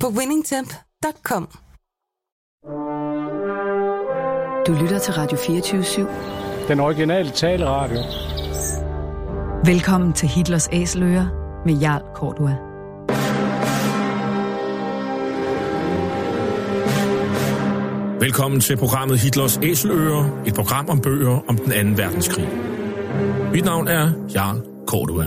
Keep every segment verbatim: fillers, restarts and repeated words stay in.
på winningtemp punktum com. Du lytter til Radio fireogtyve syv. Den originale taleradio. Velkommen til Hitlers Æseløer med Jarl Cordua. Velkommen til programmet Hitlers Æseløer, et program om bøger om den anden verdenskrig. Mit navn er Jarl Cordua.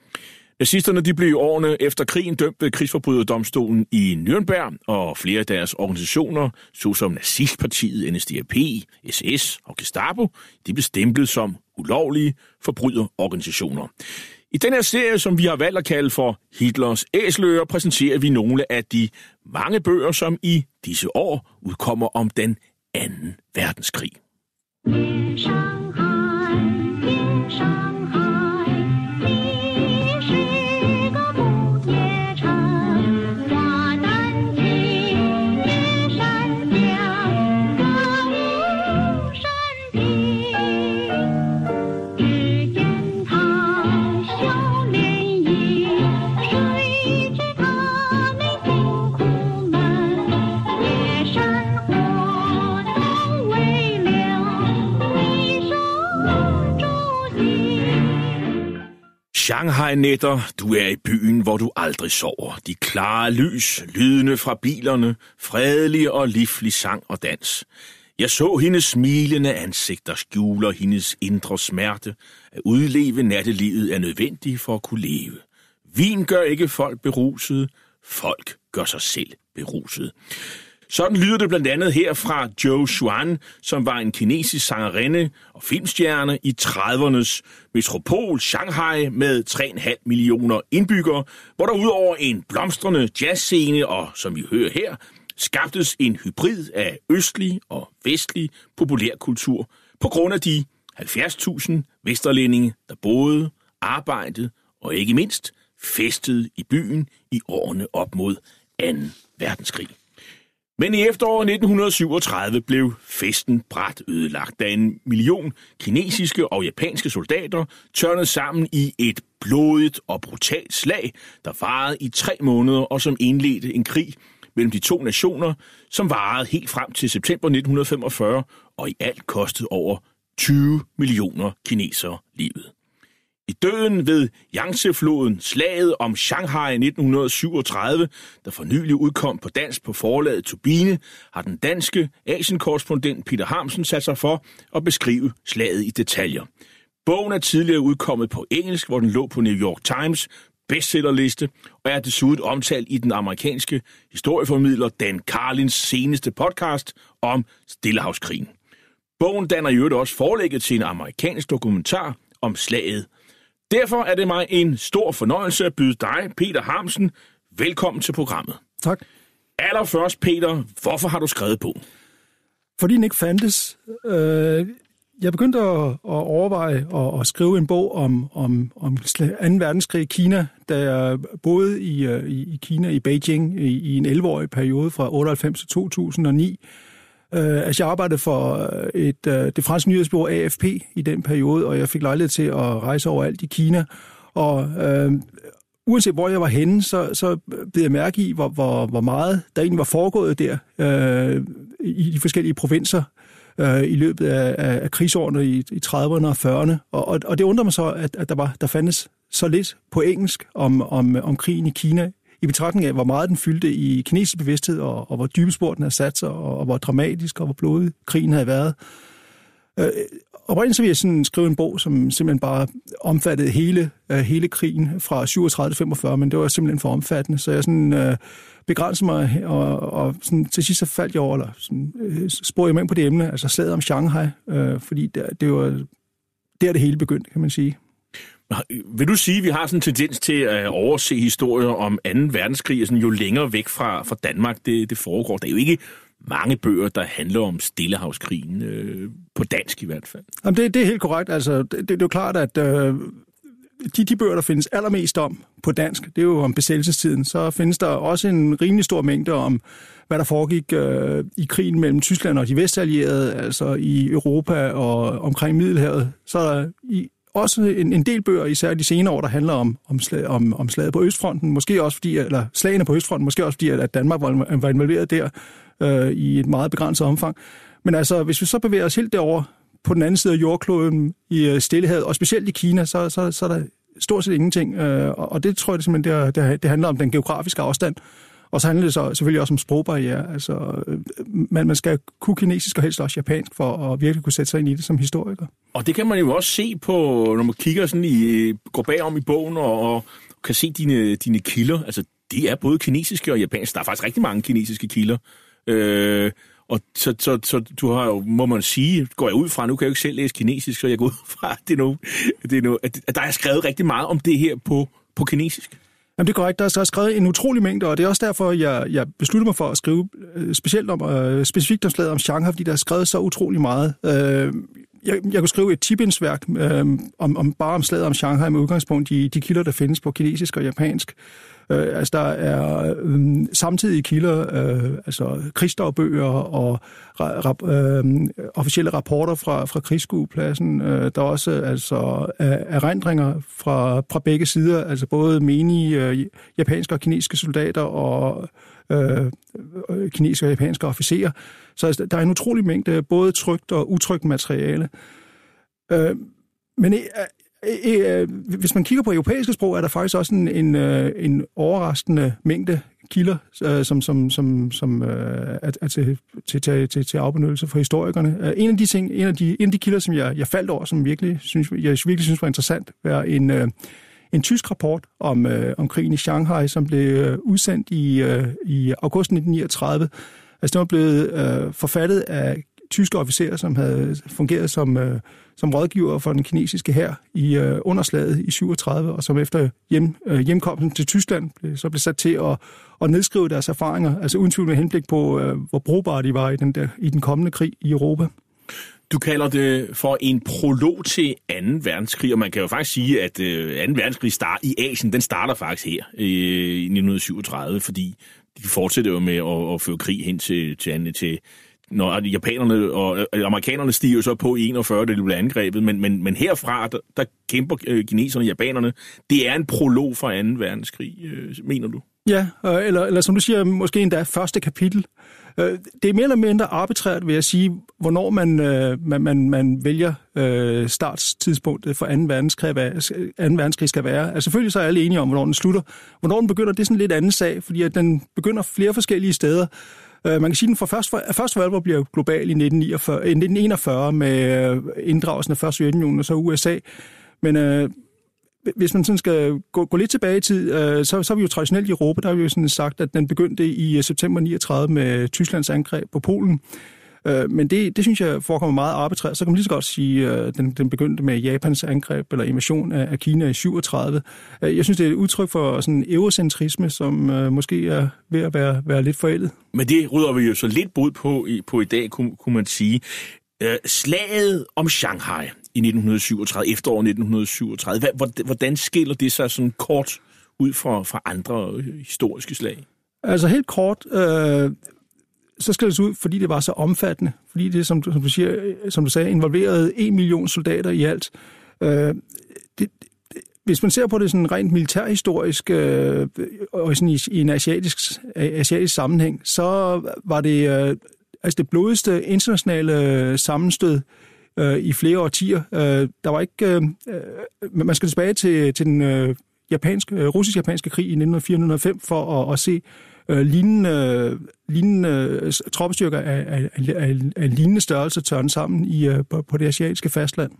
Nazisterne de blev i årene efter krigen dømt ved krigsforbryderdomstolen i Nürnberg, og flere af deres organisationer, såsom Nazistpartiet, N S D A P, S S og Gestapo, de blev stemplet som ulovlige forbryderorganisationer. I den her serie, som vi har valgt at kalde for Hitlers Æseløer, præsenterer vi nogle af de mange bøger, som i disse år udkommer om den anden verdenskrig. Shanghai-nætter, du er i byen, hvor du aldrig sover. De klare lys, lydene fra bilerne, fredelige og livlig sang og dans. Jeg så hendes smilende ansigt, der skjuler hendes indre smerte. At udleve nattelivet er nødvendigt for at kunne leve. Vin gør ikke folk berusede, folk gør sig selv berusede. Sådan lyder det blandt andet her fra Zhou Xuan, som var en kinesisk sangerinde og filmstjerne i tredivernes metropol Shanghai med tre komma fem millioner indbyggere, hvor der udover en blomstrende jazzscene og, som vi hører her, skabtes en hybrid af østlig og vestlig populærkultur på grund af de halvfjerds tusind vesterlændinge, der boede, arbejdede og ikke mindst festede i byen i årene op mod anden verdenskrig. Men i efteråret nitten syvogtredive blev festen brat ødelagt, da en million kinesiske og japanske soldater tørnede sammen i et blodigt og brutalt slag, der varede i tre måneder og som indledte en krig mellem de to nationer, som varede helt frem til september nitten femogfyrre og i alt kostede over tyve millioner kinesere livet. I døden ved Yangtze-floden, slaget om Shanghai nitten syvogtredive, der for nylig udkom på dansk på forlaget Turbine, har den danske Asien-korrespondent Peter Hamsen sat sig for at beskrive slaget i detaljer. Bogen er tidligere udkommet på engelsk, hvor den lå på New York Times bestsellerliste, og er desuden omtalt i den amerikanske historieformidler Dan Carlins seneste podcast om Stillehavskrigen. Bogen danner i øvrigt også forlægget til en amerikansk dokumentar om slaget. Derfor er det mig en stor fornøjelse at byde dig, Peter Hamsen, velkommen til programmet. Tak. Allerførst, Peter, hvorfor har du skrevet bogen? Fordi den ikke fandtes. Jeg begyndte at overveje at skrive en bog om, om, om anden verdenskrig i Kina, da jeg boede i, i Kina, i Beijing, i, i en elleveårig periode fra otteoghalvfems til to tusind og ni. At jeg arbejdede for et, det franske nyhedsbureau A F P i den periode, og jeg fik lejlighed til at rejse overalt i Kina. Og øh, uanset hvor jeg var henne, så, så blev jeg mærke i, hvor, hvor, hvor meget der egentlig var foregået der øh, i de forskellige provinser øh, i løbet af, af krigsårene i, i trediverne og fyrrerne. Og, og, og det undrer mig så, at, at der, var, der fandtes så lidt på engelsk om, om, om krigen i Kina i betragtning af, hvor meget den fyldte i kinesisk bevidsthed, og, og hvor dybe spor den havde sat sig, og, og hvor dramatisk og hvor blodig krigen havde været. Øh, Oprindeligt så ville jeg sådan skrive en bog, som simpelthen bare omfattede hele, øh, hele krigen fra syvogtredive til femogfyrre, men det var simpelthen for omfattende, så jeg sådan, øh, begrænsede mig, og, og sådan, til sidst så faldt jeg over, eller sådan, øh, spurgte jeg mig ind på det emne, altså slaget om Shanghai, øh, fordi der, det var der det hele begyndte, kan man sige. Vil du sige, at vi har sådan en tendens til at overse historier om anden verdenskrig, og sådan jo længere væk fra, fra Danmark det, det foregår? Der er jo ikke mange bøger, der handler om Stillehavskrigen, øh, på dansk i hvert fald. Jamen det, det er helt korrekt. Altså, det, det er jo klart, at øh, de, de bøger, der findes allermest om på dansk, det er jo om besættelsestiden. Så findes der også en rimelig stor mængde om, hvad der foregik øh, i krigen mellem Tyskland og de vestallierede, altså i Europa og omkring Middelhavet. Så er der i også en, en del bøger, især de senere år, der handler om, om, slag, om, om slaget på Østfronten, måske også fordi, eller slagene på Østfronten, måske også fordi, at Danmark var, var involveret der øh, i et meget begrænset omfang. Men altså, hvis vi så bevæger os helt derover på den anden side af jordkloden i Stillehavet, og specielt i Kina, så, så, så er der stort set ingenting. Øh, og det tror jeg det simpelthen, det, det, det handler om den geografiske afstand. Og så handler det så selvfølgelig også om sprogbarriere. Altså, man, man skal kunne kinesisk og helst også japansk for at virkelig kunne sætte sig ind i det som historiker. Og det kan man jo også se på, når man kigger sådan i, går bagom i bogen og, og kan se dine, dine kilder. Altså, de er både kinesiske og japanske. Der er faktisk rigtig mange kinesiske kilder. Øh, og så, så, så du har jo, må man sige, går jeg ud fra, nu kan jeg jo ikke selv læse kinesisk, så jeg går ud fra, det er noget, det er noget, at der er skrevet rigtig meget om det her på, på kinesisk. Jamen det er korrekt. Der er skrevet en utrolig mængde, og det er også derfor, jeg, jeg besluttede mig for at skrive specielt om, øh, specifikt om slaget om Shanghai, fordi der er skrevet så utrolig meget. Øh, jeg, jeg kunne skrive et tipindsværk øh, om, om, bare om slaget om Shanghai med udgangspunkt i de kilder, der findes på kinesisk og japansk. Øh, altså der er øh, samtidige kilder, øh, altså krigsdagbøger og rap, øh, officielle rapporter fra, fra krigsskuepladsen. Øh, der er også altså, erindringer fra, fra begge sider, altså både menige øh, japanske og kinesiske soldater og øh, kinesiske og japanske officerer. Så altså, der er en utrolig mængde både trykt og utrykt materiale. Øh, men... Øh, Hvis man kigger på europæiske sprog, er der faktisk også en, en, en overraskende mængde kilder, som, som, som, som er, er til, til, til, til afbenyttelse for historikerne. En af de, ting, en af de, en af de kilder, som jeg, jeg faldt over, som virkelig synes, jeg virkelig synes var interessant, var en, en tysk rapport om, om krigen i Shanghai, som blev udsendt i, i august nitten niogtredive. Altså, den var blevet forfattet af tyske officerer, som havde fungeret som, øh, som rådgiver for den kinesiske hær i øh, underslaget i syvogtredive, og som efter hjem, øh, hjemkomsten til Tyskland blev, så blev sat til at, at nedskrive deres erfaringer, altså uden tvivl med henblik på, øh, hvor brugbare de var i den, der, i den kommende krig i Europa. Du kalder det for en prolog til anden verdenskrig, og man kan jo faktisk sige, at øh, anden verdenskrig start, i Asien, den starter faktisk her øh, i nitten syvogtredive, fordi de fortsætter jo med at, at føre krig hen til til, til når japanerne og amerikanerne stiger jo så på i enogfyrre, da de bliver angrebet, men, men, men herfra, der, der kæmper kineserne og japanerne. Det er en prolog fra anden verdenskrig, mener du? Ja, eller, eller som du siger, måske endda første kapitel. Det er mere eller mindre arbitrært, vil jeg sige, hvornår man, man, man, man vælger startstidspunktet for anden verdenskrig, anden verdenskrig skal være. Altså, selvfølgelig så er alle enige om, hvornår den slutter. Hvornår den begynder, det er sådan en lidt anden sag, fordi at den begynder flere forskellige steder. Man kan sige, at den for først for, først for alvor bliver global i nitten enogfyrre med inddragelsen af først Sovjetunionen og så U S A. Men øh, hvis man sådan skal gå, gå lidt tilbage i tid, øh, så, så er vi jo traditionelt i Europa, der har vi jo sådan sagt, at den begyndte i september niogtredive med Tysklands angreb på Polen. Øh, men det, det synes jeg forekommer meget arbitrært. Så kan man lige så godt sige, at øh, den, den begyndte med Japans angreb eller invasion af, af Kina i syvogtredive. Øh, jeg synes, det er et udtryk for sådan eurocentrisme, som øh, måske er ved at være, være lidt forældet. Men det rydder vi jo så lidt bod på i, på i dag, kunne, kunne man sige. Øh, slaget om Shanghai i nitten syvogtredive, efterår nitten syvogtredive, hvordan, hvordan skiller det sig sådan kort ud fra, fra andre historiske slag? Altså helt kort... Øh, så skal det ud, fordi det var så omfattende. Fordi det, som du, som du, siger, som du sagde, involverede en million soldater i alt. Øh, det, det, hvis man ser på det sådan rent militærhistorisk øh, og sådan i, i en asiatisk, asiatisk sammenhæng, så var det, øh, altså det blodigste internationale sammenstød øh, i flere årtier. Øh, der var ikke... Øh, man skal tilbage til, til den... Øh, japanske, russisk-japanske krig i nitten fire nitten fem for at, at se øh, lignende, lignende troppestyrker af, af, af, af lignende størrelse tørne sammen i, på, på det asiatiske fastland.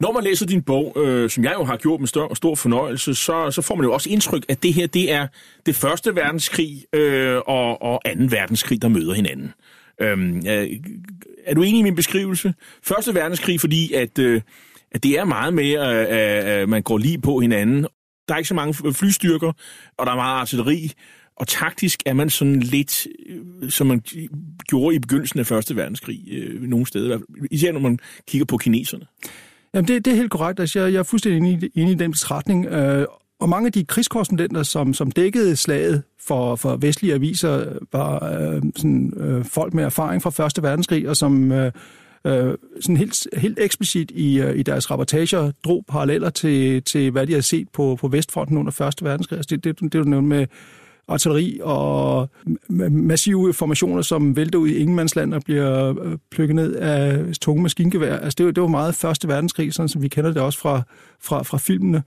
Når man læser din bog, øh, som jeg jo har gjort med stor, stor fornøjelse, så, så får man jo også indtryk, at det her det er det første verdenskrig øh, og, og anden verdenskrig, der møder hinanden. Øhm, øh, er du enig i min beskrivelse? Første verdenskrig, fordi at, øh, at det er meget mere, øh, øh, man går lige på hinanden. Der er ikke så mange flystyrker, og der er meget artilleri. Og taktisk er man sådan lidt, øh, som man gjorde i begyndelsen af første verdenskrig, øh, nogle steder. Især når man kigger på kineserne. Jamen, det, det er helt korrekt. Altså, jeg, jeg er fuldstændig inde i, inde i den betragtning. Øh, og mange af de krigskorrespondenter, som, som dækkede slaget for, for vestlige aviser, var øh, sådan, øh, folk med erfaring fra første verdenskrig, og som øh, øh, sådan helt, helt eksplicit i, øh, i deres rapportager drog paralleller til, til, hvad de havde set på, på Vestfronten under første verdenskrig. Altså, det, det, det, det var noget med artilleri og massive formationer, som vælter ud i ingenmandsland og bliver plukket ned af tunge maskingevær. Altså det var, det var meget første verdenskrig, sådan som vi kender det også fra, fra, fra filmene.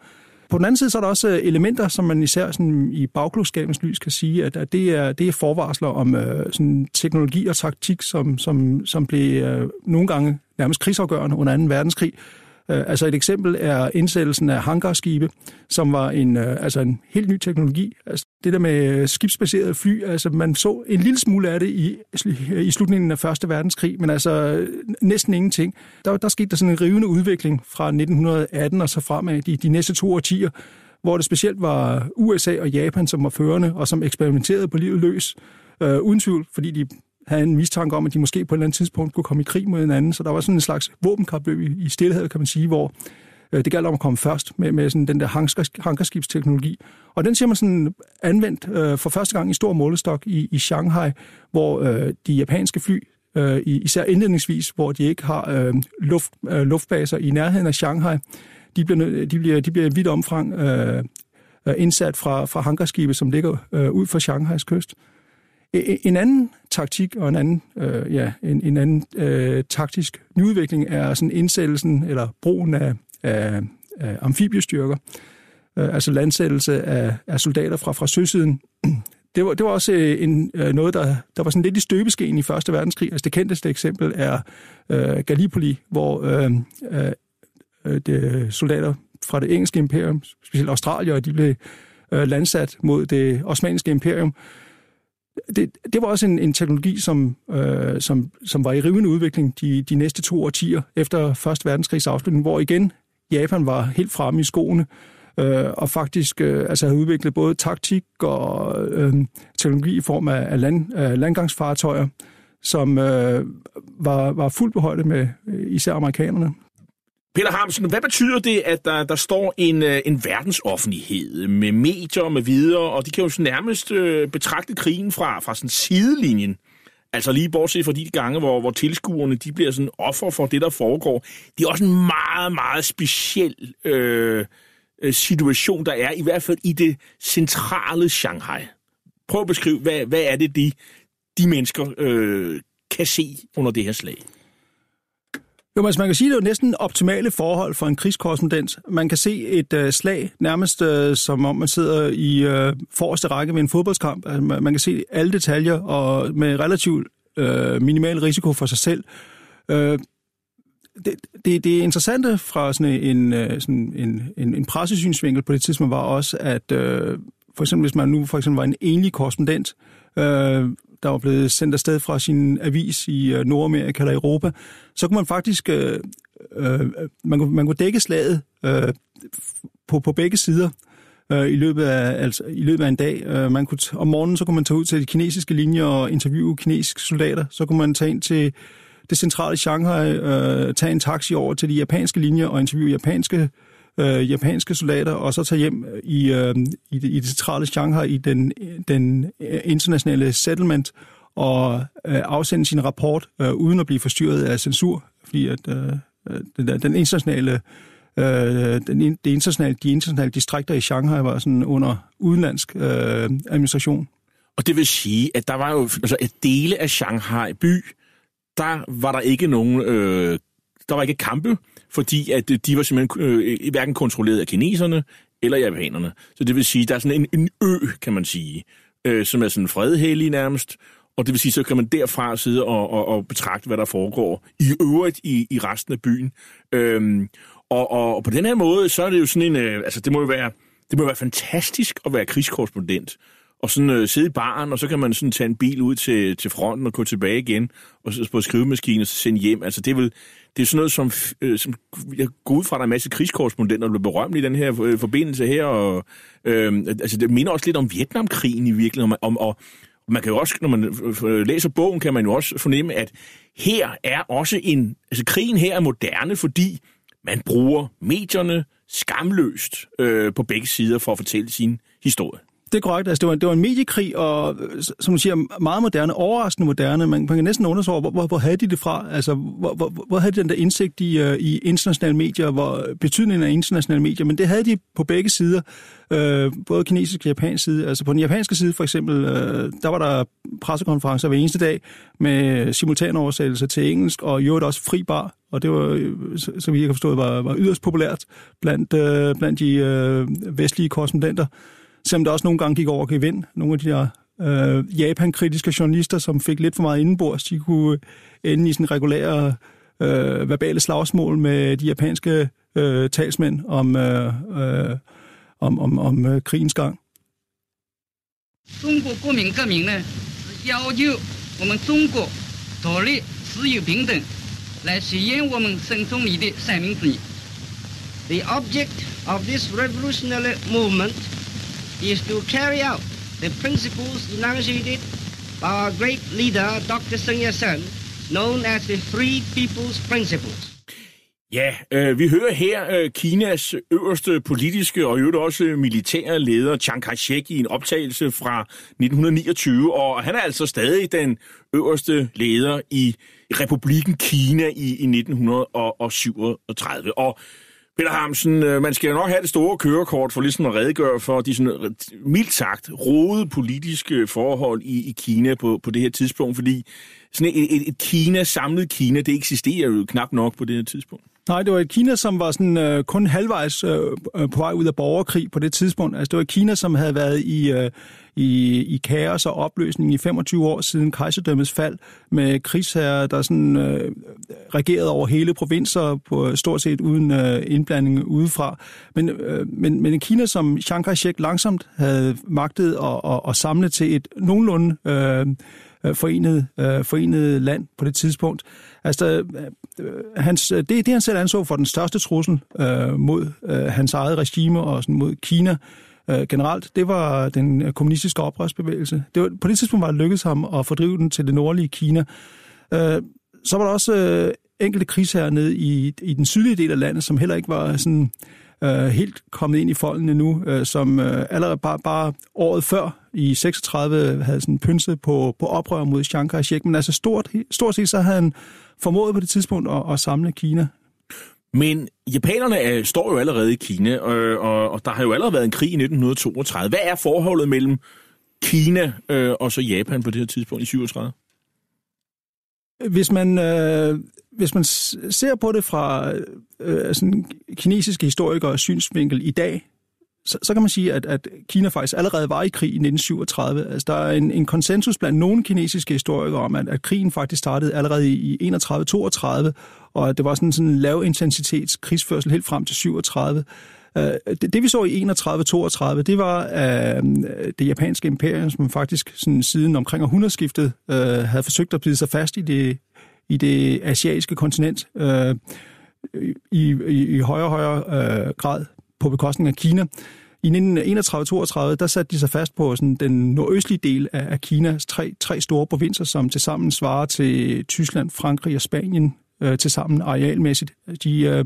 På den anden side så er der også elementer, som man især sådan i bagklogskabens lys kan sige, at, at det, er, det er forvarsler om øh, sådan teknologi og taktik, som, som, som blev øh, nogle gange nærmest krigsafgørende under anden verdenskrig. Altså et eksempel er indsættelsen af hangarskibe, som var en, altså en helt ny teknologi. Altså det der med skibsbaserede fly, altså man så en lille smule af det i, i slutningen af første verdenskrig, men altså næsten ingenting. Der, der skete der sådan en rivende udvikling fra nitten atten og så fremad de, de næste to årtier, hvor det specielt var U S A og Japan, som var førende og som eksperimenterede på livet løs, øh, uden tvivl, fordi de havde en mistanke om, at de måske på et eller andet tidspunkt kunne komme i krig mod hinanden. Så der var sådan en slags våbenkapløb i Stillehavet, kan man sige, hvor det galt om at komme først med, med sådan den der hangarskibsteknologi. Og den ser man sådan anvendt øh, for første gang i stor målestok i, i Shanghai, hvor øh, de japanske fly, øh, især indledningsvis, hvor de ikke har øh, luft, øh, luftbaser i nærheden af Shanghai, de bliver, de bliver, de bliver vidt omfang øh, indsat fra, fra hangarskibe, som ligger øh, ud for Shanghais kyst. En anden taktik og en anden, øh, ja, en, en anden øh, taktisk nyudvikling er sådan indsættelsen eller brugen af, af, af amfibiestyrker, øh, altså landsættelse af, af soldater fra, fra søsiden. Det var, det var også en, øh, noget, der, der var sådan lidt i støbeskeen i første verdenskrig. Altså det kendteste eksempel er øh, Gallipoli, hvor øh, øh, de soldater fra det engelske imperium, specielt Australier, de blev øh, landsat mod det osmanniske imperium. Det, det var også en, en teknologi, som, øh, som, som var i rivende udvikling de, de næste to årtier efter første verdenskrigs afslutning, hvor igen Japan var helt fremme i skoene øh, og faktisk øh, altså havde udviklet både taktik og øh, teknologi i form af, af, land, af landgangsfartøjer, som øh, var, var fuldt på højde med især amerikanerne. Peter Harmsen, hvad betyder det, at der, der står en, en verdensoffentlighed med medier og med videre, og de kan jo nærmest øh, betragte krigen fra, fra sådan sidelinjen, altså lige bortset fra de gange, hvor, hvor tilskuerne de bliver sådan offer for det, der foregår. Det er også en meget, meget speciel øh, situation, der er, i hvert fald i det centrale Shanghai. Prøv at beskrive, hvad, hvad er det, de, de mennesker øh, kan se under det her slag? Jo, altså man kan sige, at det er næsten optimale forhold for en krigskorrespondent. Man kan se et øh, slag nærmest øh, som om man sidder i øh, forreste række ved en fodboldskamp. Altså, man, man kan se alle detaljer og med relativt øh, minimal risiko for sig selv. Øh, det, det, det interessante fra sådan en, øh, sådan en, en, en pressesynsvinkel på det tidspunkt var også, at øh, for eksempel hvis man nu for eksempel var en enlig korrespondent, øh, der var blevet sendt afsted fra sin avis i Nordamerika eller Europa, så kunne man faktisk øh, øh, man kunne, man kunne dække slaget øh, på, på begge sider øh, i, løbet af, altså, i løbet af en dag. Øh, man kunne, om morgenen så kunne man tage ud til de kinesiske linjer og interviewe kinesiske soldater. Så kunne man tage ind til det centrale Shanghai, øh, tage en taxi over til de japanske linjer og interviewe japanske, øh, japanske soldater, og så tage hjem i, øh, i, det, i det centrale Shanghai i den, den internationale settlement og øh, afsende sin rapport øh, uden at blive forstyrret af censur, fordi at, øh, den, den internationale, øh, den, det internationale, de internationale distrikter i Shanghai var sådan under udenlandsk øh, administration. Og det vil sige, at der var jo altså et dele af Shanghai by, der var der ikke nogen, øh, der var ikke kampe, fordi at de var simpelthen øh, hverken kontrolleret af kineserne eller japanerne. Så det vil sige, der er sådan en, en ø, kan man sige, øh, som er sådan fredhellig nærmest, og det vil sige, så kan man derfra sidde og, og, og betragte, hvad der foregår i øvrigt i, i resten af byen. Øhm, og, og, og på den her måde, så er det jo sådan en, øh, altså det må jo være, det må være fantastisk at være krigskorrespondent, og sådan øh, sidde i baren, og så kan man sådan tage en bil ud til, til fronten og gå tilbage igen, og så på skrivemaskinen og så sende hjem. Altså det er vel, det er sådan noget, som, øh, som jeg går ud fra, der er en masse krigskorrespondenter, der bliver berømt i den her øh, forbindelse her, og øh, altså det minder også lidt om Vietnamkrigen i virkeligheden, og, og, og man kan jo også, når man læser bogen, kan man jo også fornemme, at her er også en, altså krigen her er moderne, fordi man bruger medierne skamløst øh, på begge sider for at fortælle sin historie. Det er korrekt. Altså, det, var en, det var en mediekrig, og som du siger, meget moderne, overraskende moderne. Man, man kan næsten undre sig over, hvor, hvor, hvor havde de det fra? Altså, hvor, hvor, hvor havde de den der indsigt i, uh, i internationale medier, hvor betydningen af internationale medier? Men det havde de på begge sider, uh, både kinesisk og japansk side. Altså, på den japanske side for eksempel, uh, der var der pressekonferencer hver eneste dag med simultanoversættelser til engelsk, og i øvrigt også fri bar. Og det var, som vi kan forstå, var, var yderst populært blandt, uh, blandt de uh, vestlige korrespondenter. Selvom der også nogle gange gik over og vind. Nogle af de der øh, Japan-kritiske journalister, som fik lidt for meget indenbords, de kunne ende i sådan regulære øh, verbale slagsmål med de japanske øh, talsmænd om, øh, øh, om, om, om øh, krigens gang. The object of this revolutionary movement is to carry out the principles enunciated by our great leader, doktor Sun Yat-sen, known as the Three People's Principles. Ja, øh, vi hører her øh, Kinas øverste politiske og i øvrigt også militære leder, Chiang Kai-shek, i en optagelse fra nitten niogtyve, og han er altså stadig den øverste leder i Republikken Kina i, i nitten syvogtredive. Og Peter Harmsen, man skal jo nok have det store kørekort for ligesom at redegøre for de sådan, mildt sagt, rodede politiske forhold i, i Kina på, på det her tidspunkt, fordi sådan et, et, et Kina, samlet Kina, det eksisterer jo knap nok på det her tidspunkt. Nej, det var et Kina, som var sådan, øh, kun halvvejs øh, på vej ud af borgerkrig på det tidspunkt. Altså det var et Kina, som havde været i, øh, i, i kaos og opløsning i femogtyve år siden kejserdømmets fald, med krigsherrer, der sådan, øh, regerede over hele provinser, på, stort set uden øh, indblanding udefra. Men, øh, men, men en Kina, som Chiang Kai-shek langsomt havde magtet og, og, og samlet til et nogenlunde Øh, Forenet, øh, forenet land på det tidspunkt. Altså, øh, hans, det, det han selv anså for den største trussel øh, mod øh, hans eget regime og sådan mod Kina øh, generelt, det var den kommunistiske oprørsbevægelse. Det var, på det tidspunkt var det lykkedes ham at fordrive den til det nordlige Kina. Øh, så var der også øh, enkelte krigsherrer nede i, i den sydlige del af landet, som heller ikke var sådan Uh, helt kommet ind i folden endnu, uh, som uh, allerede bare, bare året før i seksogtredive havde sådan pynset på, på oprør mod Chiang Kai-shek, men altså stort, stort set så havde han formået på det tidspunkt at, at samle Kina. Men japanerne er, står jo allerede i Kina, og, og, og der har jo allerede været en krig i nitten toogtredive. Hvad er forholdet mellem Kina øh, og så Japan på det her tidspunkt i syvogtredive? Hvis man, øh, hvis man ser på det fra øh, sådan kinesiske historikere synsvinkel i dag, så, så kan man sige, at, at Kina faktisk allerede var i krig i nitten syvogtredive. Altså, der er en, en konsensus blandt nogle kinesiske historikere om, at, at krigen faktisk startede allerede i enogtredive toogtredive, og at det var sådan en lavintensitets krigsførsel helt frem til syvogtredive. Det, det vi så i enogtredive toogtredive, det var øh, det japanske imperium, som faktisk sådan, siden omkring århundredeskiftet øh, havde forsøgt at bide sig fast i det, i det asiatiske kontinent øh, i, i, i højere og højere øh, grad på bekostning af Kina. I nitten enogtredive toogtredive, der satte de sig fast på sådan, den nordøstlige del af, af Kinas tre, tre store provinser, som tilsammen svarer til Tyskland, Frankrig og Spanien, øh, tilsammen arealmæssigt. De øh,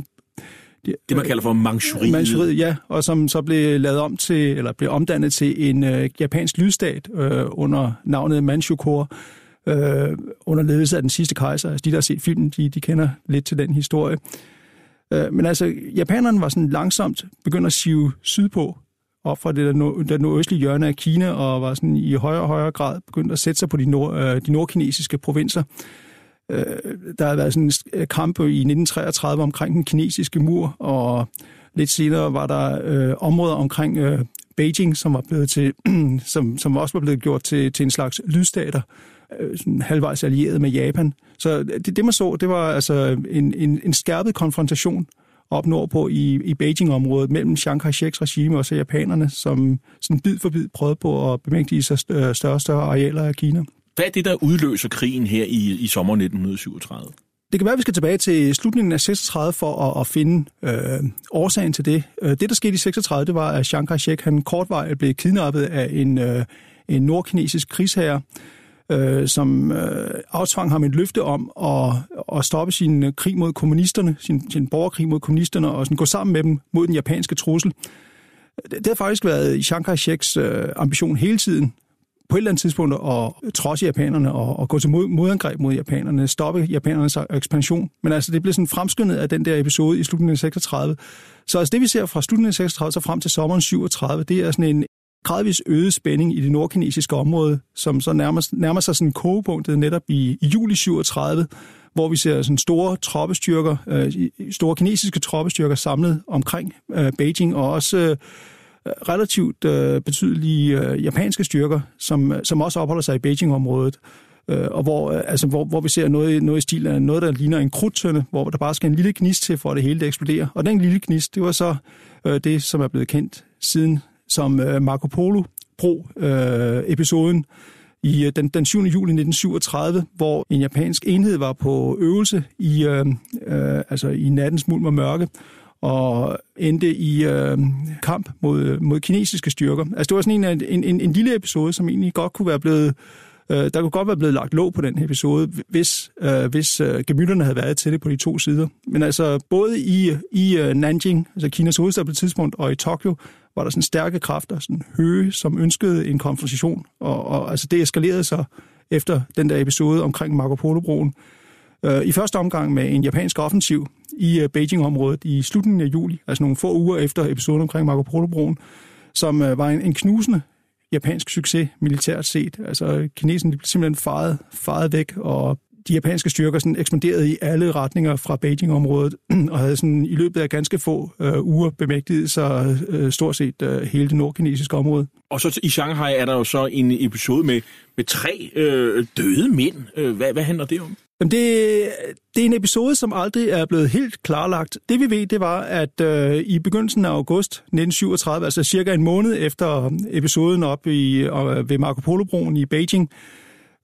Det, det, man kalder for Manchuriet. Manchuriet, ja, og som så blev lavet om til, eller blev omdannet til en øh, japansk lydstat øh, under navnet Manchukuo, øh, under ledelse af den sidste kejser. Altså, de, der har set filmen, de, de kender lidt til den historie. Øh, men altså, japanerne var sådan langsomt begyndt at sive sydpå, op fra det der nordøstlige hjørne af Kina, og var sådan i højere og højere grad begyndt at sætte sig på de, nord, øh, de nordkinesiske provinser. Der har været sådan en kamp i nitten treogtredive omkring den kinesiske mur, og Lidt senere var der øh, områder omkring øh, Beijing, som var blevet til, som, som også var blevet gjort til, til en slags lydstater, øh, halvvejs allieret med Japan. Så det, det man så, det var altså en, en, en skærpet konfrontation op nordpå i, i Beijing-området mellem Chiang Kai-sheks regime og så japanerne, som sådan bid for bid prøvede på at bemægtige sig større og større arealer af Kina. Hvad er det, der udløser krigen her i, i sommer nitten syvogtredive? Det kan være, at vi skal tilbage til slutningen af seksogtredive for at, at finde øh, årsagen til det. Det, der skete i seksogtredive, det var, at Chiang Kai-shek han kortvarigt blev kidnappet af en, øh, en nordkinesisk krigsherre, øh, som øh, aftvang ham et løfte om at, at stoppe sin krig mod kommunisterne, sin, sin borgerkrig mod kommunisterne, og sådan gå sammen med dem mod den japanske trussel. Det har faktisk været Chiang Kai-sheks øh, ambition hele tiden, på et eller andet tidspunkt at trodse japanerne og, og gå til mod, modangreb mod japanerne, stoppe japanernes ekspansion. Men altså, det blev sådan fremskyndet af den der episode i slutningen af seksogtredive. Så altså, det vi ser fra slutningen af seksogtredive så frem til sommeren syvogtredive, det er sådan en gradvis øget spænding i det nordkinesiske område, som så nærmer, nærmer sig sådan kogepunktet netop i, i juli syvogtredive, hvor vi ser sådan store troppestyrker, øh, store kinesiske troppestyrker samlet omkring øh, Beijing, og også øh, relativt øh, betydelige øh, japanske styrker, som, som også opholder sig i Beijing-området, øh, og hvor, øh, altså, hvor, hvor vi ser noget, noget i stil af noget, der ligner en krudtønde, hvor der bare skal en lille gnist til, for at det hele det eksploderer. Og den lille gnist, det var så øh, det, som er blevet kendt siden som øh, Marco Polo-pro-episoden øh, i øh, den, den syvende juli nitten syvogtredive, hvor en japansk enhed var på øvelse i, øh, øh, altså i nattens mulm og mørke, og endte i øh, kamp mod, mod kinesiske styrker. Altså det var sådan en, en, en, en lille episode, som egentlig godt kunne være blevet, øh, der kunne godt være blevet lagt låg på den her episode, hvis, øh, hvis øh, gemytterne havde været til det på de to sider. Men altså både i, i øh, Nanjing, altså Kinas hovedstad på et tidspunkt, og i Tokyo, var der sådan stærke kræfter, sådan høje, som ønskede en konfrontation, og, og altså det eskalerede sig efter den der episode omkring Marco Polo-broen. I første omgang med en japansk offensiv i Beijing-området i slutningen af juli, altså nogle få uger efter episoden omkring Marco Polo-broen, som var en knusende japansk succes militært set. Altså kineserne blev simpelthen faret, faret væk, og de japanske styrker sådan ekspanderede i alle retninger fra Beijing-området, og havde sådan i løbet af ganske få øh, uger bemægtiget sig øh, stort set øh, hele det nordkinesiske område. Og så i Shanghai er der jo så en episode med, med tre øh, døde mænd. Hvad, hvad handler det om? Jamen det, det er en episode, som aldrig er blevet helt klarlagt. Det vi ved, det var, at øh, i begyndelsen af august nitten syvogtredive, altså cirka en måned efter episoden op i, øh, ved Marco Polo-broen i Beijing,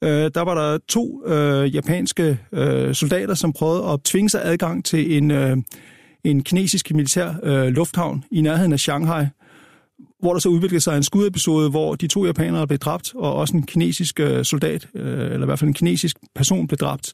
øh, der var der to øh, japanske øh, soldater, som prøvede at tvinge sig adgang til en, øh, en kinesisk militær øh, lufthavn i nærheden af Shanghai, hvor der så udviklede sig en skudepisode, hvor de to japanere blev dræbt, og også en kinesisk soldat, eller i hvert fald en kinesisk person blev dræbt.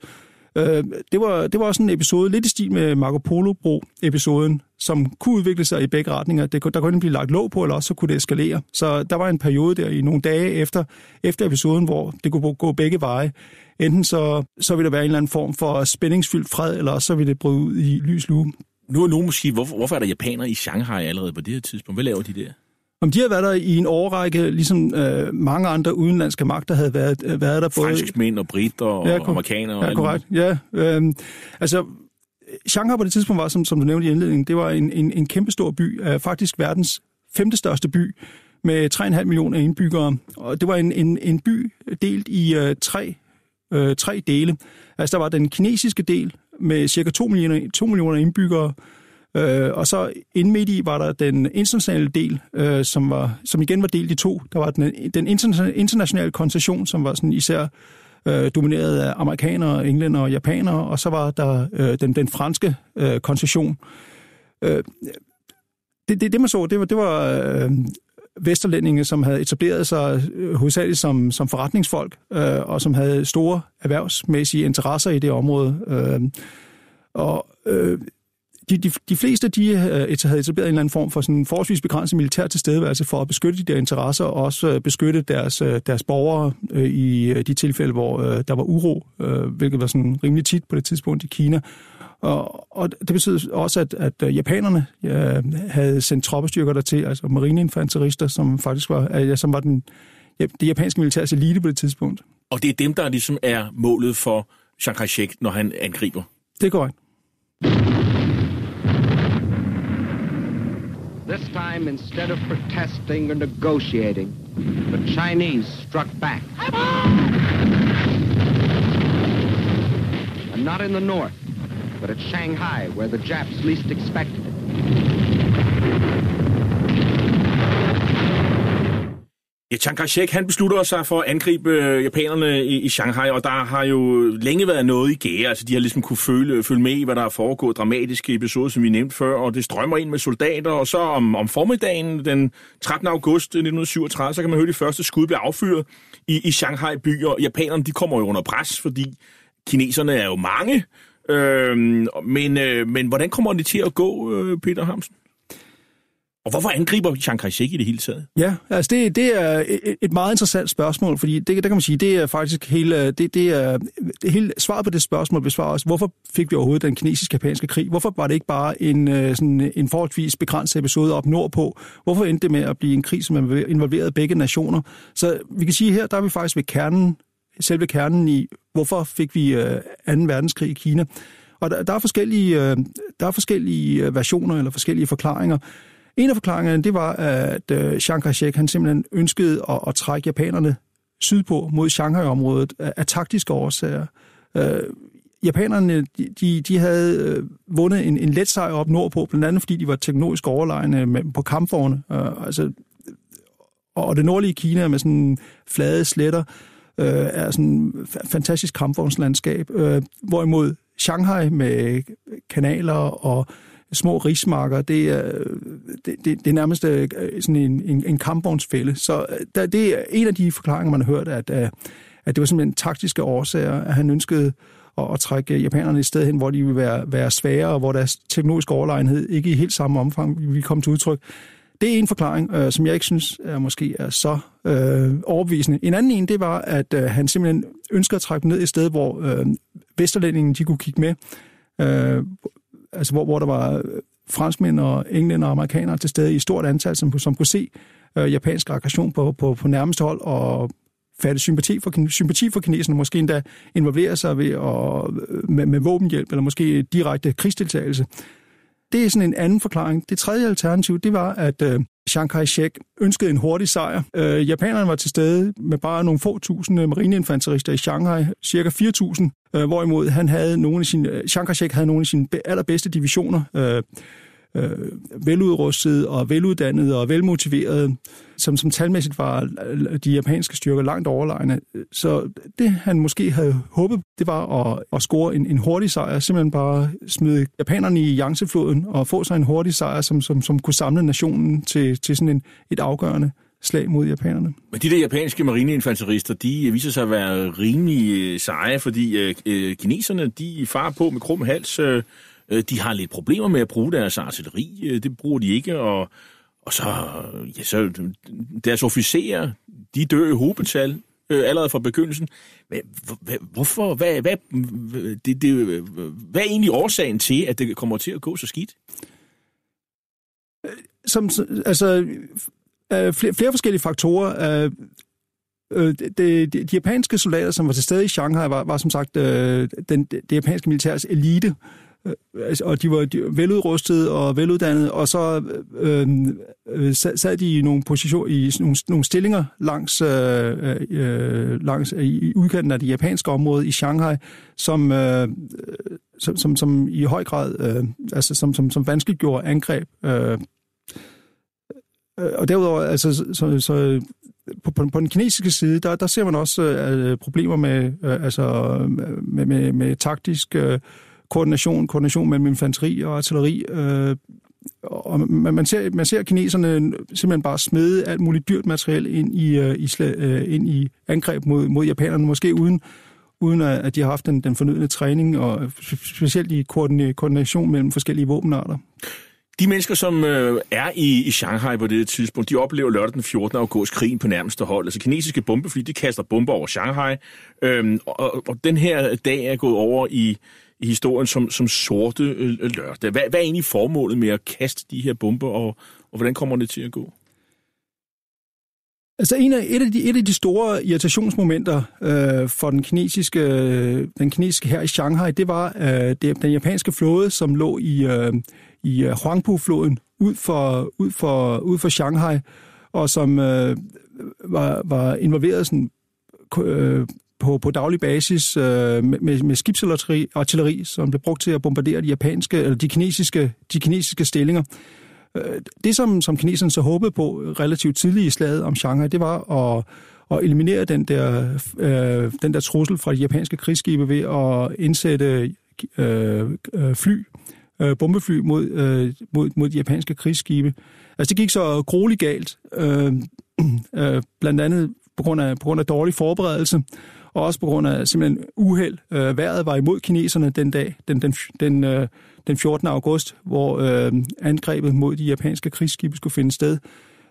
Det var, det var også en episode, lidt i stil med Marco Polo-bro-episoden, som kunne udvikle sig i begge retninger. Det, der kunne blive lagt låg på, eller også så kunne det eskalere. Så der var en periode der i nogle dage efter, efter episoden, hvor det kunne gå begge veje. Enten så, så ville der være en eller anden form for spændingsfyldt fred, eller også så ville det bryde ud i lys lue. Nu er nogen måske, hvorfor, hvorfor er der japanere i Shanghai allerede på det her tidspunkt? Hvad laver de der? Om de har været der i en årrække, ligesom øh, mange andre udenlandske magter havde været, øh, været der. Både franskmænd og briter og ja, amerikanere. Og ja, korrekt. Ja, øh, altså, Shanghai på det tidspunkt var, som, som du nævnte i indledningen, det var en, en, en kæmpestor by, øh, faktisk verdens femte største by, med tre komma fem millioner indbyggere. Og det var en, en, en by delt i øh, tre, øh, tre dele. Altså, der var den kinesiske del med cirka to millioner indbyggere, Uh, og så ind midt i var der den internationale del, uh, som, var, som igen var delt i to. Der var den, den internationale koncession, som var sådan især uh, domineret af amerikanere, englænder og japanere, og så var der uh, den, den franske uh, koncession. Uh, det, det, det man så, det var, det var uh, vesterlændinge, som havde etableret sig uh, hovedsageligt som, som forretningsfolk, uh, og som havde store erhvervsmæssige interesser i det område. Uh, og uh, De, de, de fleste de havde etableret en eller anden form for sådan forholdsvis begrænset militær tilstedeværelse for at beskytte de der interesser, og også beskytte deres, deres borgere i de tilfælde, hvor der var uro, hvilket var sådan rimelig tit på det tidspunkt i Kina. Og, og det betød også, at, at japanerne ja, havde sendt troppestyrker dertil, altså marineinfanterister, som faktisk var, ja, som var den, ja, det japanske militærs elite på det tidspunkt. Og det er dem, der ligesom er målet for Chiang Kai-shek, når han angriber? Det er korrekt. This time, instead of protesting or negotiating, the Chinese struck back. And not in the north, but at Shanghai, where the Japs least expected it. Ja, Chiang Kai-shek, han beslutter sig for at angribe øh, japanerne i, i Shanghai, og der har jo længe været noget i gære. Altså, de har ligesom kunne følge, følge med i, hvad der er foregået. Dramatiske episoder, som vi nævnte før, og det strømmer ind med soldater. Og så om, om formiddagen, den trettende august nitten syvogtredive, så kan man høre, de første skud bliver affyret i, i Shanghai by, og japanerne, de kommer jo under pres, fordi kineserne er jo mange. Øh, men, øh, men hvordan kommer det til at gå, øh, Peter Hamsen? Og hvorfor angriber Chiang Kai-shek i det hele taget? Ja, altså det, det er et meget interessant spørgsmål, fordi det, det kan man sige, det er faktisk hele, det, det er, hele svaret på det spørgsmål besvarer også, hvorfor fik vi overhovedet den kinesisk-japanske krig? Hvorfor var det ikke bare en, sådan en forholdsvis begrænset episode op nordpå? Hvorfor endte det med at blive en krig, som involverede begge nationer? Så vi kan sige her, der er vi faktisk ved kernen, selve kernen i, hvorfor fik vi anden verdenskrig i Kina? Og der, der, er forskellige, der er forskellige versioner eller forskellige forklaringer. En af forklaringerne, det var, at Chiang Kai-shek, han simpelthen ønskede at, at trække japanerne sydpå mod Shanghai-området af taktiske årsager. Øh, japanerne, de, de havde vundet en, en let sejr op nordpå, blandt andet fordi de var teknologisk overlegne på kampvogne. Øh, altså, og det nordlige Kina med sådan flade sletter øh, er sådan et fantastisk kampvognslandskab, øh, hvorimod Shanghai med kanaler og små rismarker, det er, det, det, det er nærmest sådan en, en, en kampvognsfælde. Så der, det er en af de forklaringer, man har hørt, at, at det var simpelthen taktiske årsager, at han ønskede at, at trække japanerne et sted hen, hvor de ville være, være svære, og hvor deres teknologiske overlegenhed ikke i helt samme omfang ville komme til udtryk. Det er en forklaring, øh, som jeg ikke synes er, måske er så øh, overbevisende. En anden en, det var, at øh, han simpelthen ønskede at trække ned et sted, hvor øh, vesterlændingen, de kunne kigge med, øh, altså hvor, hvor der var franskmænd og englænder og amerikanere til stede i stort antal, som, som kunne se øh, japansk aggression på, på, på nærmeste hold og fatte sympati for, sympati for kineserne, måske endda involvere sig ved og, med, med våbenhjælp eller måske direkte krigsdeltagelse. Det er sådan en anden forklaring. Det tredje alternativ, det var, at øh, Chiang Kai-shek ønskede en hurtig sejr. Øh, japanerne var til stede med bare nogle få tusinde marineinfanterister i Shanghai, cirka fire tusind, øh, hvorimod han havde nogle af sine, Chiang Kai-shek havde nogle af sine allerbedste divisioner, øh, øh, veludrustede og veluddannede og velmotiverede, som, som talmæssigt var de japanske styrker langt overlegne. Så det, han måske havde håbet, det var at, at score en, en hurtig sejr, simpelthen bare smide japanerne i Yangtze-floden og få sig en hurtig sejr, som, som, som kunne samle nationen til, til sådan en, et afgørende slag mod japanerne. Men de der japanske marineinfanterister, de viser sig at være rimelig seje, fordi øh, kineserne, de farer på med krum hals. Øh, de har lidt problemer med at bruge deres artilleri. Øh, det bruger de ikke, og Og så, ja, så deres officerer, de dør i hobetal øh, allerede fra begyndelsen. Hvad, hvad, hvorfor? Hvad, hvad, det, det, hvad er egentlig årsagen til, at det kommer til at gå så skidt? Som, altså, flere, flere forskellige faktorer. De, de, de japanske soldater, som var til stede i Shanghai, var, var som sagt den, det japanske militærs elite. Og de var veludrustede og veluddannede, og så øh, øh, sad de i nogle positioner, i nogle, nogle stillinger langs, øh, øh, langs øh, i udkanten af det japanske område i Shanghai, som øh, som, som, som i høj grad øh, altså som som som vanskeliggjorde angreb. Øh, og derudover altså så, så På, på, på den kinesiske side, der, der ser man også øh, problemer med, øh, altså, med, med, med taktisk øh, koordination, koordination mellem infanteri og artilleri. Øh, og man, man, ser, man ser kineserne simpelthen bare smide alt muligt dyrt materiel ind i, øh, i, øh, ind i angreb mod, mod japanerne, måske uden, uden at de har haft den, den fornødne træning, og specielt i koordination mellem forskellige våbenarter. De mennesker, som øh, er i, i Shanghai på det tidspunkt, de oplever lørdag den fjortende august krigen på nærmeste hold. Altså kinesiske bombefly, de kaster bomber over Shanghai. Øhm, og, og den her dag er gået over i, i historien som, som sorte øh, lørdag. Hvad, hvad er egentlig formålet med at kaste de her bomber, og, og hvordan kommer det til at gå? Altså en af, et, af de, et af de store irritationsmomenter øh, for den kinesiske, øh, den kinesiske her i Shanghai, det var øh, det, den japanske flåde, som lå i... Øh, i Huangpu-floden ud for, ud for, ud for Shanghai, og som øh, var, var involveret sådan, øh, på, på daglig basis øh, med, med skibsartilleri, som blev brugt til at bombardere de japanske eller de kinesiske, de kinesiske stillinger. Det, som, som kineserne så håbede på relativt tidligt i slaget om Shanghai, det var at, at eliminere den der, øh, den der trussel fra de japanske krigsskibe ved at indsætte øh, fly, øh, bombefly mod, øh, mod, mod de japanske krigsskibe. Altså, det gik så grueligt galt, øh, øh, blandt andet på grund af, på grund af dårlig forberedelse, og også på grund af simpelthen uheld. Øh, vejret var imod kineserne den dag, den, den, den, øh, den fjortende august, hvor øh, angrebet mod de japanske krigsskibe skulle finde sted.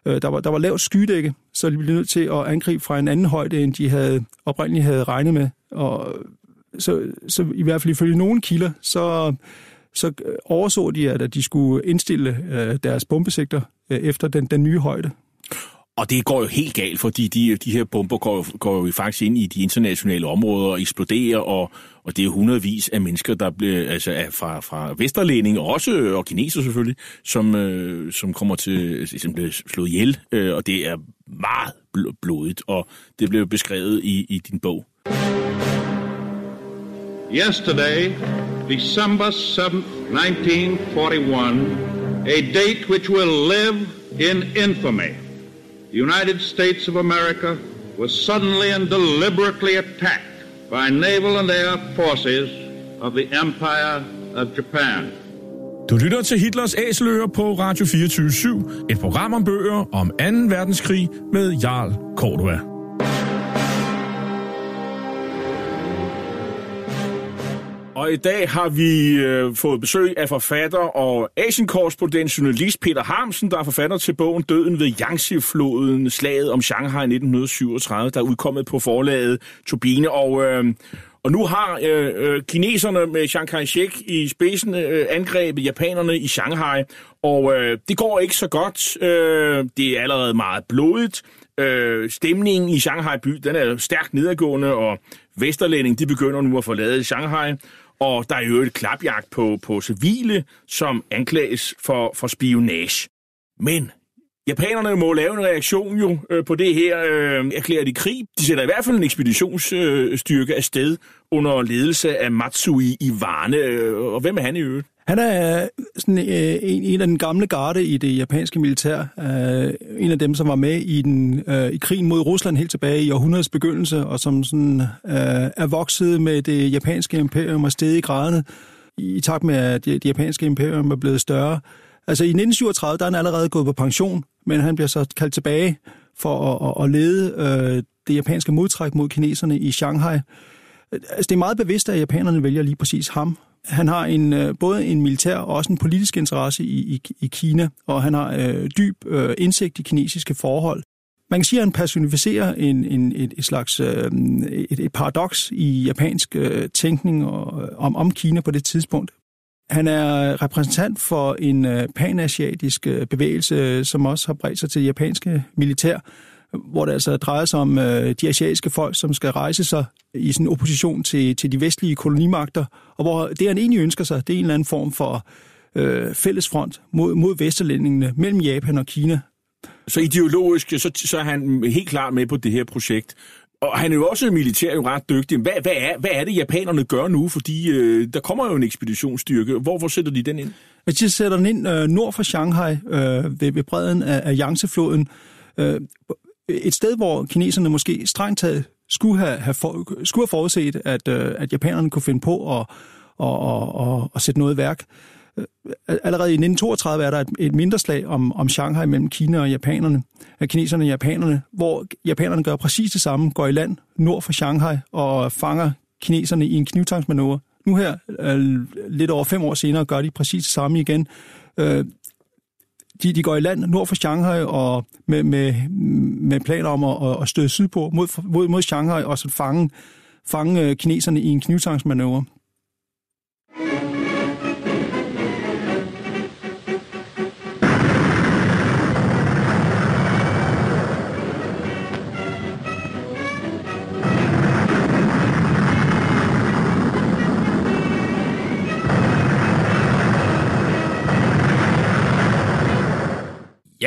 Øh, der var, der var lavt skydække, så de blev nødt til at angribe fra en anden højde, end de havde, oprindeligt havde regnet med. Og så, så i hvert fald ifølge nogle kilder, så, så overså de, at de skulle indstille øh, deres bombesigter øh, efter den, den nye højde. Og det går jo helt galt, fordi de, de her bomber går, går jo faktisk ind i de internationale områder og eksploderer, og, og det er hundredvis af mennesker, der bliver, altså fra, fra Vesterlænding, også, og kineser selvfølgelig, som, øh, som kommer til, som bliver slået ihjel, øh, og det er meget blodigt, og det blev beskrevet i, i din bog. Yesterday, December seventh, nineteen forty-one, a date which will live in infamy. The United States of America was suddenly and deliberately attacked by naval and air forces of the Empire of Japan. Du lytter til Hitlers Æseløer på Radio fireogtyve syv, et program om bøger om anden verdenskrig med Jarl Cordua. Og i dag har vi øh, fået besøg af forfatter og asienkorrespondent journalist Peter Harmsen, der er forfatter til bogen Døden ved Yangtze-floden, slaget om Shanghai nitten syvogtredive, der er udkommet på forlaget Turbine. Og, øh, og nu har øh, kineserne med Chiang Kai-shek i spidsen øh, angrebet japanerne i Shanghai, og øh, det går ikke så godt. Øh, det er allerede meget blodigt. Øh, stemningen i Shanghai by, den er stærkt nedadgående, og Vesterlænding, de begynder nu at forlade Shanghai. Og der er jo et klapjagt på, på civile, som anklages for, for spionage. Men japanerne må lave en reaktion jo øh, på det her. Øh, erklærer de krig. De sætter i hvert fald en ekspeditionsstyrke øh, afsted under ledelse af Matsui Iwane. Øh, og hvem er han i øvrigt? Han er sådan, øh, en, en af den gamle garde i det japanske militær. Øh, en af dem, som var med i, den, øh, i krigen mod Rusland helt tilbage i århundredets begyndelse, og som sådan, øh, er vokset med det japanske imperium og steget i graderne, i takt med, at det, det japanske imperium er blevet større. Altså i nitten syvogtredive, der er han allerede gået på pension, men han bliver så kaldt tilbage for at, at, at lede øh, det japanske modtræk mod kineserne i Shanghai. Altså det er meget bevidst, at japanerne vælger lige præcis ham. Han har en, både en militær og også en politisk interesse i, i, i Kina, og han har øh, dyb øh, indsigt i kinesiske forhold. Man kan sige, at han personificerer en, en, et, et slags øh, et, et paradoks i japansk øh, tænkning og, om, om Kina på det tidspunkt. Han er repræsentant for en øh, panasiatisk øh, bevægelse, som også har bredt sig til det japanske militær, hvor det altså drejer sig om øh, de asiatiske folk, som skal rejse sig i sådan opposition til, til de vestlige kolonimagter, og hvor det, han egentlig ønsker sig, det er en eller anden form for øh, fællesfront mod, mod vesterlændingene mellem Japan og Kina. Så ideologisk, så, så er han helt klar med på det her projekt. Og han er jo også militær, jo ret dygtig. Hvad, hvad, er, hvad er det, japanerne gør nu? Fordi øh, der kommer jo en ekspeditionsstyrke. Hvor, hvor sætter de den ind? De sætter den ind øh, nord for Shanghai, øh, ved, ved bredden af, af Yangtze-floden. Øh, Et sted, hvor kineserne måske strengt taget skulle have, have, for, skulle have forudset, at, at japanerne kunne finde på at, at, at, at sætte noget værk. Allerede i nitten toogtredive er der et, et mindre slag om, om Shanghai mellem Kina og japanerne, kineserne og japanerne, hvor japanerne gør præcis det samme, går i land nord for Shanghai og fanger kineserne i en knivtangsmanøvre. Nu her, lidt over fem år senere, gør de præcis det samme igen. De, de går i land nord for Shanghai og med, med, med planer om at, at støde sydpå mod, mod, mod Shanghai og så fange, fange kineserne i en knivtangsmanøvre.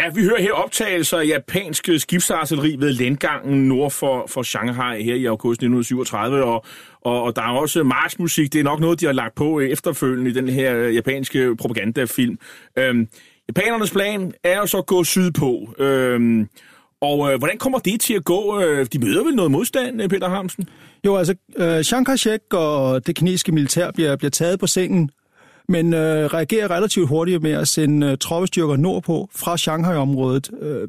Ja, vi hører her optagelser af japansk skibsartilleri ved landgangen nord for, for Shanghai her i august nitten syvogtredive, og, og, og der er også marchmusik. Det er nok noget, de har lagt på efterfølgende i den her japanske propagandafilm. Øhm, Japanernes plan er jo så at gå sydpå, øhm, og øh, hvordan kommer det til at gå? De møder vel noget modstand, Peter Harmsen? Jo, altså, øh, Chiang Kai-shek og det kinesiske militær bliver, bliver taget på sengen, men øh, reagerer relativt hurtigt med at sende øh, troppestyrker nordpå fra Shanghai-området. Øh,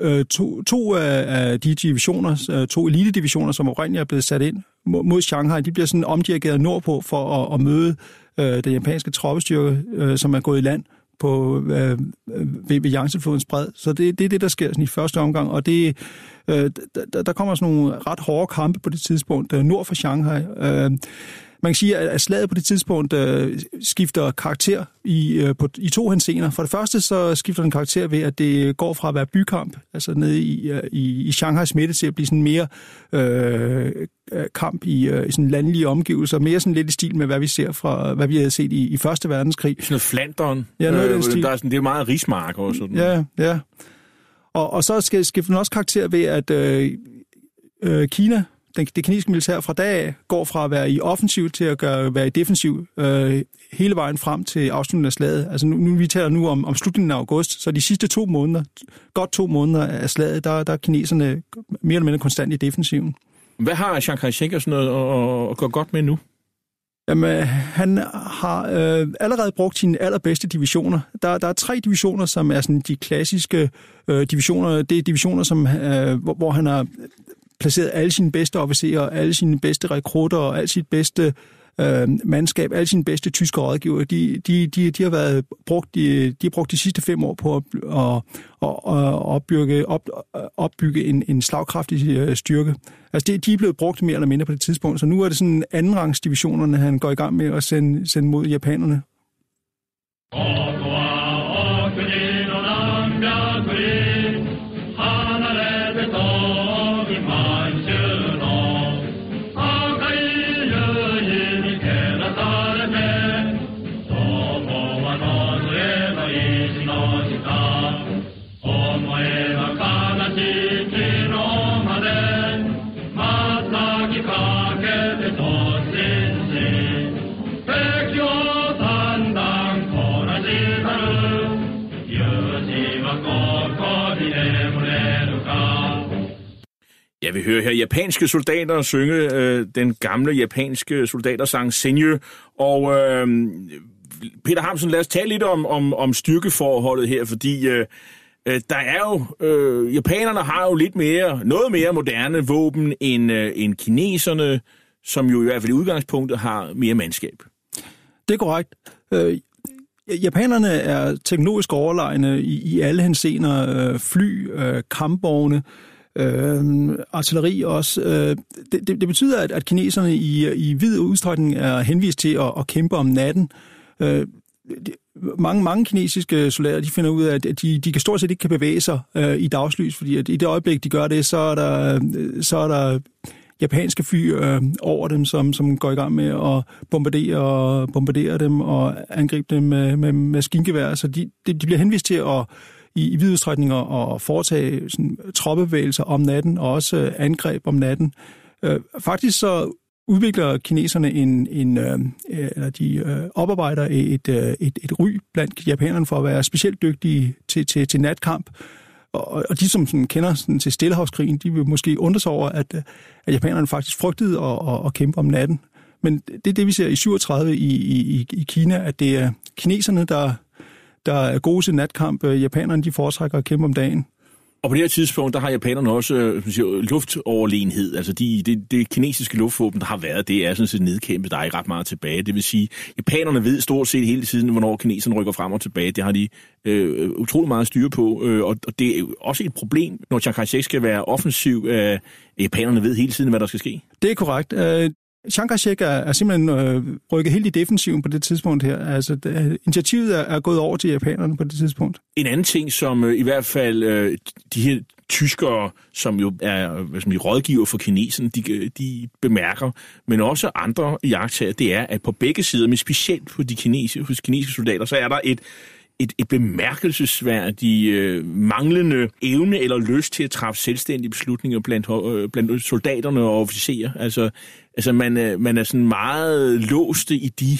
øh, to to af, af de divisioner, øh, to elitedivisioner, som oprindeligt er blevet sat ind mod, mod Shanghai, de bliver sådan omdirigeret nordpå for at, at møde øh, den japanske troppestyrke, øh, som er gået i land på øh, ved, ved Yangtze-flodens bred. Så det, det er det, der sker sådan i første omgang, og det, øh, der, der kommer sådan nogle ret hårde kampe på det tidspunkt øh, nord for Shanghai. Øh, Man kan sige, at slaget på det tidspunkt øh, skifter karakter i, øh, på, i to henseender. For det første så skifter den karakter ved, at det går fra at være bykamp, altså nede i, øh, i, i Shanghais midte, til at blive sådan mere øh, kamp i, øh, i sådan landlige omgivelser. Mere sådan lidt i stil med, hvad vi ser fra, hvad vi havde set i, i Første Verdenskrig. Sådan noget Flandern. Ja, noget øh, den stil. Der er sådan, det er meget rigsmark og sådan. Ja, ja. Og, og så skifter den også karakter ved, at øh, øh, Kina... Det kinesiske militær fra dag af går fra at være i offensiv til at gøre, være i defensiv øh, hele vejen frem til afslutningen af slaget. Altså nu, nu vi taler nu om, om slutningen af august, så de sidste to måneder, godt to måneder af slaget, der, der er kineserne mere eller mindre konstant i defensiven. Hvad har Chiang Kai-shek og sådan noget at gå godt med nu? Jamen, han har øh, allerede brugt sine allerbedste divisioner. Der, der er tre divisioner, som er sådan de klassiske øh, divisioner. Det er divisioner, som, øh, hvor, hvor han har... placeret alle sine bedste officerer, alle sine bedste rekrutter og alle sit bedste øh, mandskab, alle sine bedste tyske rådgiver. De, de, de, de har været brugt de, de har brugt de sidste fem år på at, at, at, at opbygge, op, opbygge en, en slagkraftig styrke. Altså de, de er blevet brugt mere eller mindre på det tidspunkt, så nu er det sådan andenrangsdivisionerne, han går i gang med at sende, sende mod japanerne. Ja, vi hører her japanske soldater synge øh, den gamle japanske soldatersang Senju. Og øh, Peter Harmsen, lad os tale lidt om, om, om styrkeforholdet her, fordi øh, der er jo, øh, japanerne har jo lidt mere, noget mere moderne våben end, øh, end kineserne, som jo i hvert fald i udgangspunktet har mere mandskab. Det er korrekt. Øh... Japanerne er teknologisk overlegne i, i alle henseender, øh, fly, øh, kampvogne, øh, artilleri også. Øh, det, det, det betyder, at, at kineserne i, i vid udstrækning er henvist til at, at kæmpe om natten. Øh, de, mange, mange kinesiske soldater de finder ud af, at de, de kan stort set ikke kan bevæge sig øh, i dagslys, fordi at i det øjeblik, de gør det, så er der... Så er der japanske fly øh, over dem, som, som går i gang med at bombardere, og bombardere dem og angribe dem med, med maskingevær. Så de, de bliver henvist til at, i, i vid udstrækning at foretage sådan, troppebevægelser om natten og også øh, angreb om natten. Øh, faktisk så udvikler kineserne en, en øh, eller de øh, oparbejder et, øh, et, et ry blandt japanerne for at være specielt dygtige til, til, til natkamp. Og de, som sådan kender sådan til Stillehavskrigen, de vil måske undre sig over, at, at japanerne faktisk frygtede at, at kæmpe om natten. Men det er det, vi ser i syvogtredive i, i, i Kina, at det er kineserne, der, der er gode til natkamp. Japanerne, de foretrækker at kæmpe om dagen. Og på det her tidspunkt, der har japanerne også siger, luftoverlegenhed. Altså de, det, det kinesiske luftvåben, der har været, det er sådan set nedkæmpet. Der er ikke ret meget tilbage. Det vil sige, japanerne ved stort set hele tiden, hvornår kineserne rykker frem og tilbage. Det har de øh, utrolig meget styr på. Øh, og, og det er jo også et problem, når Chiang Kai-shek skal være offensiv. Øh, japanerne ved hele tiden, hvad der skal ske. Det er korrekt. Øh, Chiang Kai-shek er, er simpelthen øh, rykket helt i defensiven på det tidspunkt her. Altså, det, initiativet er, er gået over til japanerne på det tidspunkt. En anden ting, som øh, i hvert fald øh, de her tyskere, som jo er hvad skal man, rådgiver for kineserne, de, de bemærker, men også andre iagttagere, det er, at på begge sider, men specielt på de kinesiske, hos kinesiske soldater, så er der et et, et bemærkelsesværdigt øh, manglende evne eller lyst til at træffe selvstændige beslutninger blandt, øh, blandt soldaterne og officerer. Altså, altså man, øh, man er sådan meget låste i de,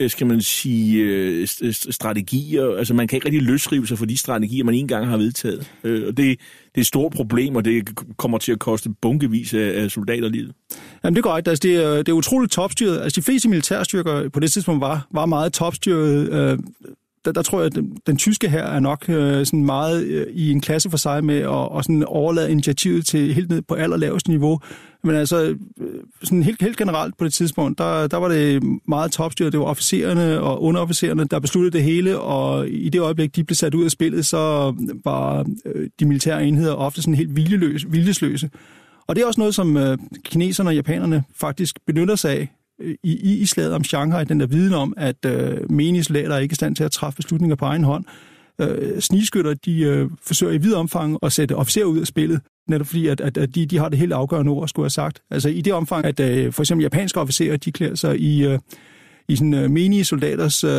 øh, skal man sige, øh, strategier. Altså man kan ikke rigtig løsrive sig for de strategier, man engang har vedtaget. Øh, og det, det er et stort problem, og det kommer til at koste bunkevis af, af soldaterlivet. Jamen det går ikke. Altså, det, er, det er utroligt topstyret. Altså de fleste militærstyrker på det tidspunkt var, var meget topstyret. Øh, Der, der tror jeg, at den, den tyske her er nok øh, sådan meget øh, i en klasse for sig med at og sådan overlade initiativet til helt ned på allerlaveste niveau. Men altså, sådan helt, helt generelt på det tidspunkt, der, der var det meget topstyret. Det var officererne og underofficererne, der besluttede det hele, og i det øjeblik, de blev sat ud af spillet, så var de militære enheder ofte sådan helt viljeløse, viljesløse. Og det er også noget, som øh, kineserne og japanerne faktisk benytter sig af. I, i, i slaget om Shanghai, den der viden om, at øh, menige soldater ikke er i stand til at træffe beslutninger på egen hånd. Øh, snigskytter, de øh, forsøger i vid omfang at sætte officerer ud af spillet, netop fordi, at, at, at de, de har det helt afgørende ord, skulle have sagt. Altså i det omfang, at øh, for eksempel japanske officerer, de klæder sig i, øh, i sådan, øh, menige soldaters øh,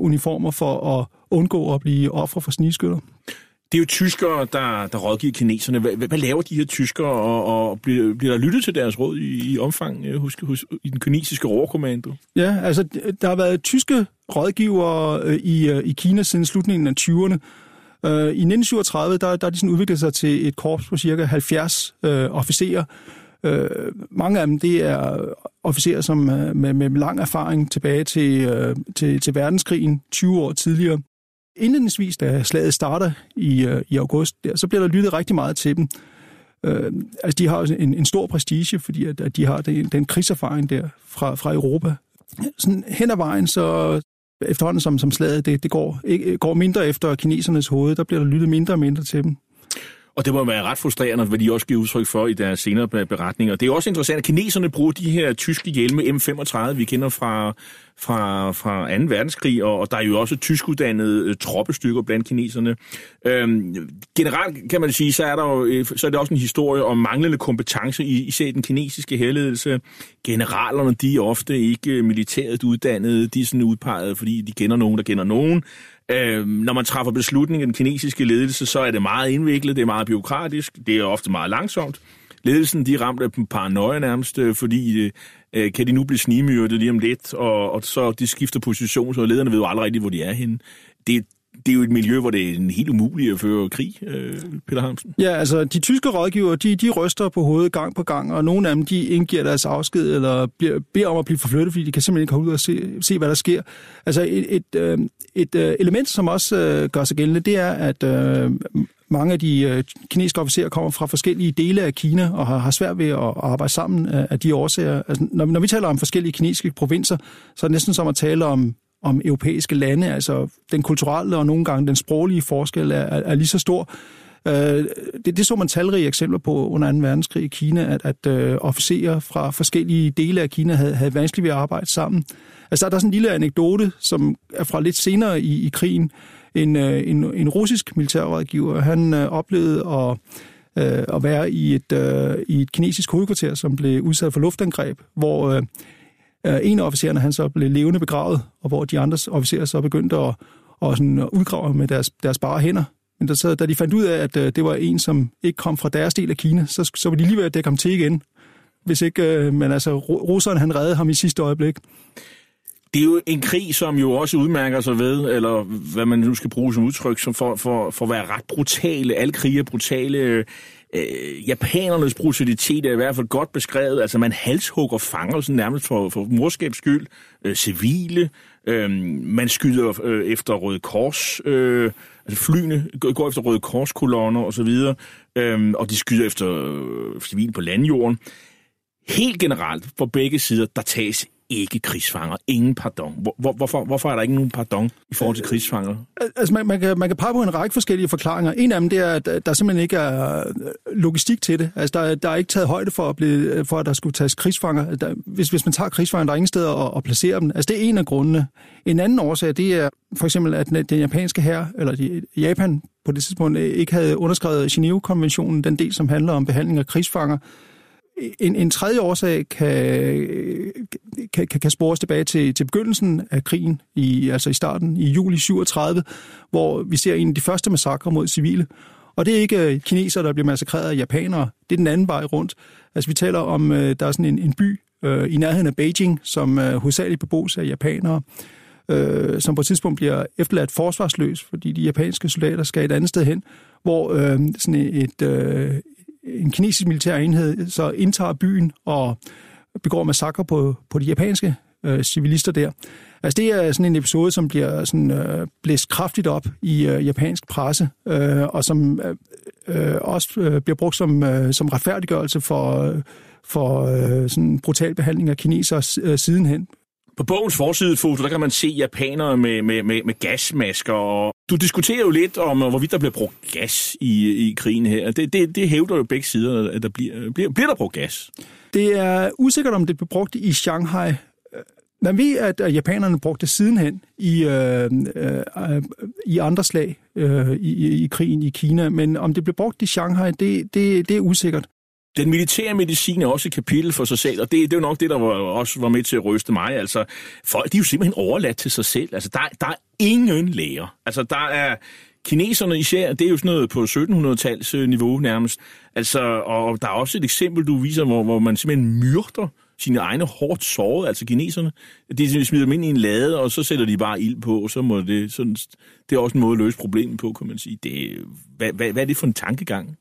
uniformer for at undgå at blive ofre for snigskytter. Det er jo tyskere, der, der rådgiver kineserne. Hvad, hvad, hvad laver de her tyskere, og, og bliver, bliver der lyttet til deres råd i, i omfang hos, hos, i den kinesiske overkommando? Ja, altså der har været tyske rådgivere i, i Kina siden slutningen af tyverne. I nitten syvogtredive, der, der er de sådan udviklet sig til et korps på cirka halvfjerds øh, officerer. Øh, mange af dem, det er officerer som, med, med lang erfaring tilbage til, øh, til, til verdenskrigen tyve år tidligere. Indledningsvis, da slaget starter i, øh, i august, der, så bliver der lyttet rigtig meget til dem. Øh, altså, de har jo en, en stor prestige, fordi at, at de har den, den krigserfaring der fra, fra Europa. Sådan hen ad vejen, så efterhånden som, som slaget det, det går, ikke, går mindre efter kinesernes hoved, der bliver der lyttet mindre og mindre til dem. Og det må være ret frustrerende, hvad de også giver udtryk for i deres senere beretninger. Det er også interessant, at kineserne bruger de her tyske hjelme M femogtredive, vi kender fra, fra, fra anden verdenskrig, og der er jo også tyskuddannede troppestykker blandt kineserne. Øhm, generelt kan man sige, så er der jo, så er det også en historie om manglende kompetence, især i den kinesiske hærledelse. Generalerne, de er ofte ikke militært uddannede, de er sådan udpeget, fordi de kender nogen, der kender nogen. Øh, når man træffer beslutningen i den kinesiske ledelse, så er det meget indviklet, det er meget bureaukratisk, det er ofte meget langsomt. Ledelsen, de er ramt af paranoia nærmest, fordi øh, kan de nu blive snigmyrdet lige om lidt, og, og så de skifter position, så lederne ved jo aldrig rigtigt, hvor de er henne. Det, det er jo et miljø, hvor det er en helt umulig at føre krig, øh, Peter Hamsen. Ja, altså de tyske rådgivere, de, de ryster på hovedet gang på gang, og nogle af dem, de indgiver deres afsked, eller bliver, beder om at blive forflyttet, fordi de kan simpelthen ikke komme ud og se, se hvad der sker. Altså et... et øh, Et øh, element, som også øh, gør sig gældende, det er, at øh, mange af de øh, kinesiske officerer kommer fra forskellige dele af Kina og har, har svært ved at, at arbejde sammen af, af de årsager. Altså, når, når vi taler om forskellige kinesiske provinser, så er det næsten som at tale om, om europæiske lande. Altså den kulturelle og nogle gange den sproglige forskel er, er, er lige så stor. Øh, det, det så man talrige eksempler på under anden verdenskrig i Kina, at, at øh, officerer fra forskellige dele af Kina havde, havde vanskeligt ved at arbejde sammen. Altså der er der sådan en lille anekdote, som er fra lidt senere i, i krigen. En, øh, en, en russisk militærrådgiver, han øh, oplevede at, øh, at være i et, øh, i et kinesisk hovedkvarter, som blev udsat for luftangreb, hvor øh, en af officererne han så blev levende begravet, og hvor de andre officerer så begyndte at, at, sådan, at udgrave med deres, deres bare hænder. Men så, da de fandt ud af, at øh, det var en, som ikke kom fra deres del af Kina, så, så var de lige ved at dække ham til igen. Hvis ikke, øh, men altså, russeren han reddede ham i sidste øjeblik. Det er jo en krig, som jo også udmærker sig ved, eller hvad man nu skal bruge som udtryk, som for, for, for at være ret brutale. Alle krige er brutale. Øh, japanernes brutalitet er i hvert fald godt beskrevet. Altså, man halshugger fanger sådan nærmest for, for morskabs skyld. Øh, civile. Øh, man skyder øh, efter Røde Kors. Øh, altså, flyene går efter Røde Kors-kolonner osv. Øh, og de skyder efter øh, civile på landjorden. Helt generelt, på begge sider, der tages ikke krigsfanger. Ingen pardon. Hvor, hvorfor, hvorfor er der ikke nogen pardon i forhold til krigsfanger? Altså, man, man, kan, man kan pege på en række forskellige forklaringer. En af dem det er, at der simpelthen ikke er logistik til det. Altså, der, der er ikke taget højde for, at, blive, for at der skulle tages krigsfanger. Der, hvis, hvis man tager krigsfanger, der er ingen steder at, at placere dem. Altså, det er en af grundene. En anden årsag, det er for eksempel, at den japanske hær, eller de, Japan på det tidspunkt, ikke havde underskrevet Genève-konventionen, den del, som handler om behandling af krigsfanger. En, en tredje årsag kan, kan, kan spores tilbage til, til begyndelsen af krigen, i, altså i starten, i juli syvogtredive, hvor vi ser en af de første massakrer mod civile. Og det er ikke kineser, der bliver massakreret af japanere. Det er den anden vej rundt. Altså vi taler om, der er sådan en, en by øh, i nærheden af Beijing, som øh, hovedsageligt bebos af japanere, øh, som på et tidspunkt bliver efterladt forsvarsløs, fordi de japanske soldater skal et andet sted hen, hvor øh, sådan et, øh, en kinesisk militær enhed så indtager byen og begår massakre på, på de japanske øh, civilister der. Altså det er sådan en episode, som bliver sådan, øh, blæst kraftigt op i øh, japansk presse, øh, og som øh, også øh, bliver brugt som, øh, som retfærdiggørelse for, øh, for øh, sådan brutal behandling af kineser øh, sidenhen. På bogens forsidefoto, der kan man se japanere med, med, med, med gasmasker. Og du diskuterer jo lidt om, hvorvidt der bliver brugt gas i, i krigen her. Det, det, det hævder jo begge sider, at der bliver, bliver, bliver der brugt gas. Det er usikkert, om det blev brugt i Shanghai. Man ved, at japanerne brugte det sidenhen i, øh, øh, i andre slag øh, i, i krigen i Kina. Men om det blev brugt i Shanghai, det, det, det er usikkert. Den militære medicin er også et kapitel for sig selv, og det, det er jo nok det, der var, også var med til at ryste mig. Altså, folk de er jo simpelthen overladt til sig selv. Altså, der, der er ingen læger. Altså, der er kineserne især, det er jo sådan noget på sytten hundrede-tals niveau nærmest. Altså, og der er også et eksempel, du viser, hvor, hvor man simpelthen myrder sine egne hårdt sårede, altså kineserne. De smider dem ind i en lade, og så sætter de bare ild på, og så må det sådan... Det er også en måde at løse problemet på, kan man sige. Det, hvad, hvad, hvad er det for en tankegang?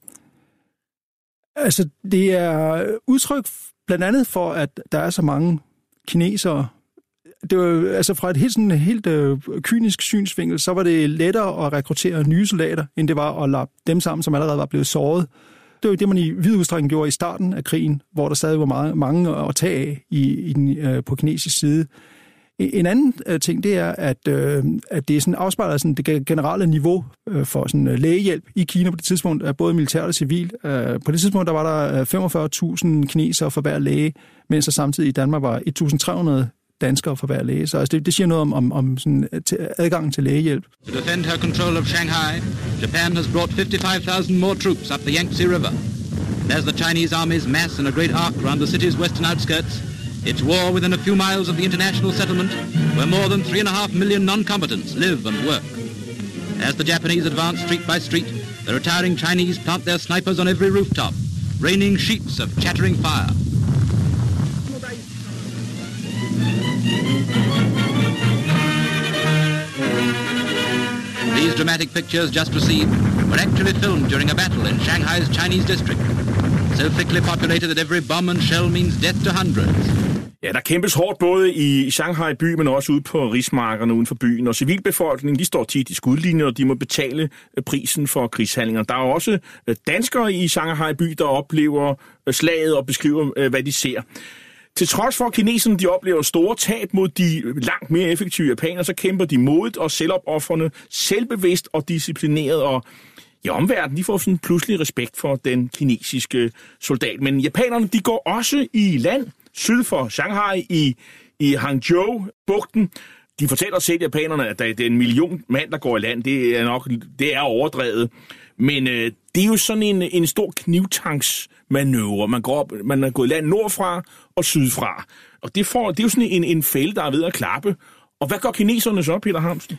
Altså, det er udtryk blandt andet for, at der er så mange kinesere. Det var, altså fra et helt, sådan, helt øh, kynisk synsvinkel, så var det lettere at rekruttere nye soldater, end det var at lade dem sammen, som allerede var blevet såret. Det var jo det, man i vid udstrækning gjorde i starten af krigen, hvor der stadig var meget, mange at tage af i, i den, øh, på kinesisk side. En anden øh, ting, det er, at, øh, at det sådan afspejler sådan det generelle niveau øh, for sådan, øh, lægehjælp i Kina på det tidspunkt, både militært og civilt. Øh, på det tidspunkt der var der femogfyrre tusind kinesere for hver læge, mens der samtidig i Danmark var et tusind tre hundrede danskere for hver læge. Så altså, det, det siger noget om, om, om sådan, adgangen til lægehjælp. To defend her control of Shanghai, Japan has brought fifty-five thousand more troops up the Yangtze River. As the Chinese armies mass in a great arc around the city's western outskirts, it's war within a few miles of the international settlement, where more than three and a half million non-combatants live and work. As the Japanese advance street by street, the retiring Chinese plant their snipers on every rooftop, raining sheets of chattering fire. These dramatic pictures just received were actually filmed during a battle in Shanghai's Chinese district, so thickly populated that every bomb and shell means death to hundreds. Ja, der kæmpes hårdt både i Shanghai by, men også ude på rismarkerne uden for byen. Og civilbefolkningen, de står tit i skudlinjer, og de må betale prisen for krigshandlinger. Der er også danskere i Shanghai by, der oplever slaget og beskriver, hvad de ser. Til trods for, at kineserne de oplever store tab mod de langt mere effektive japanere, så kæmper de modigt og selvopoffrende, selvbevidst og disciplineret, og i omverdenen, de får sådan pludselig respekt for den kinesiske soldat. Men japanerne, de går også i land syd for Shanghai i, i Hangzhou-bugten. De fortæller selv japanerne, at det er en million mand, der går i land. Det er nok det er overdrevet. Men øh, det er jo sådan en, en stor knivtanksmanøvre. Man, går op, man er gået i land nordfra og sydfra. Og det, får, det er jo sådan en, en fælde, der er ved at klappe. Og hvad gør kineserne så, Peter Hamsen?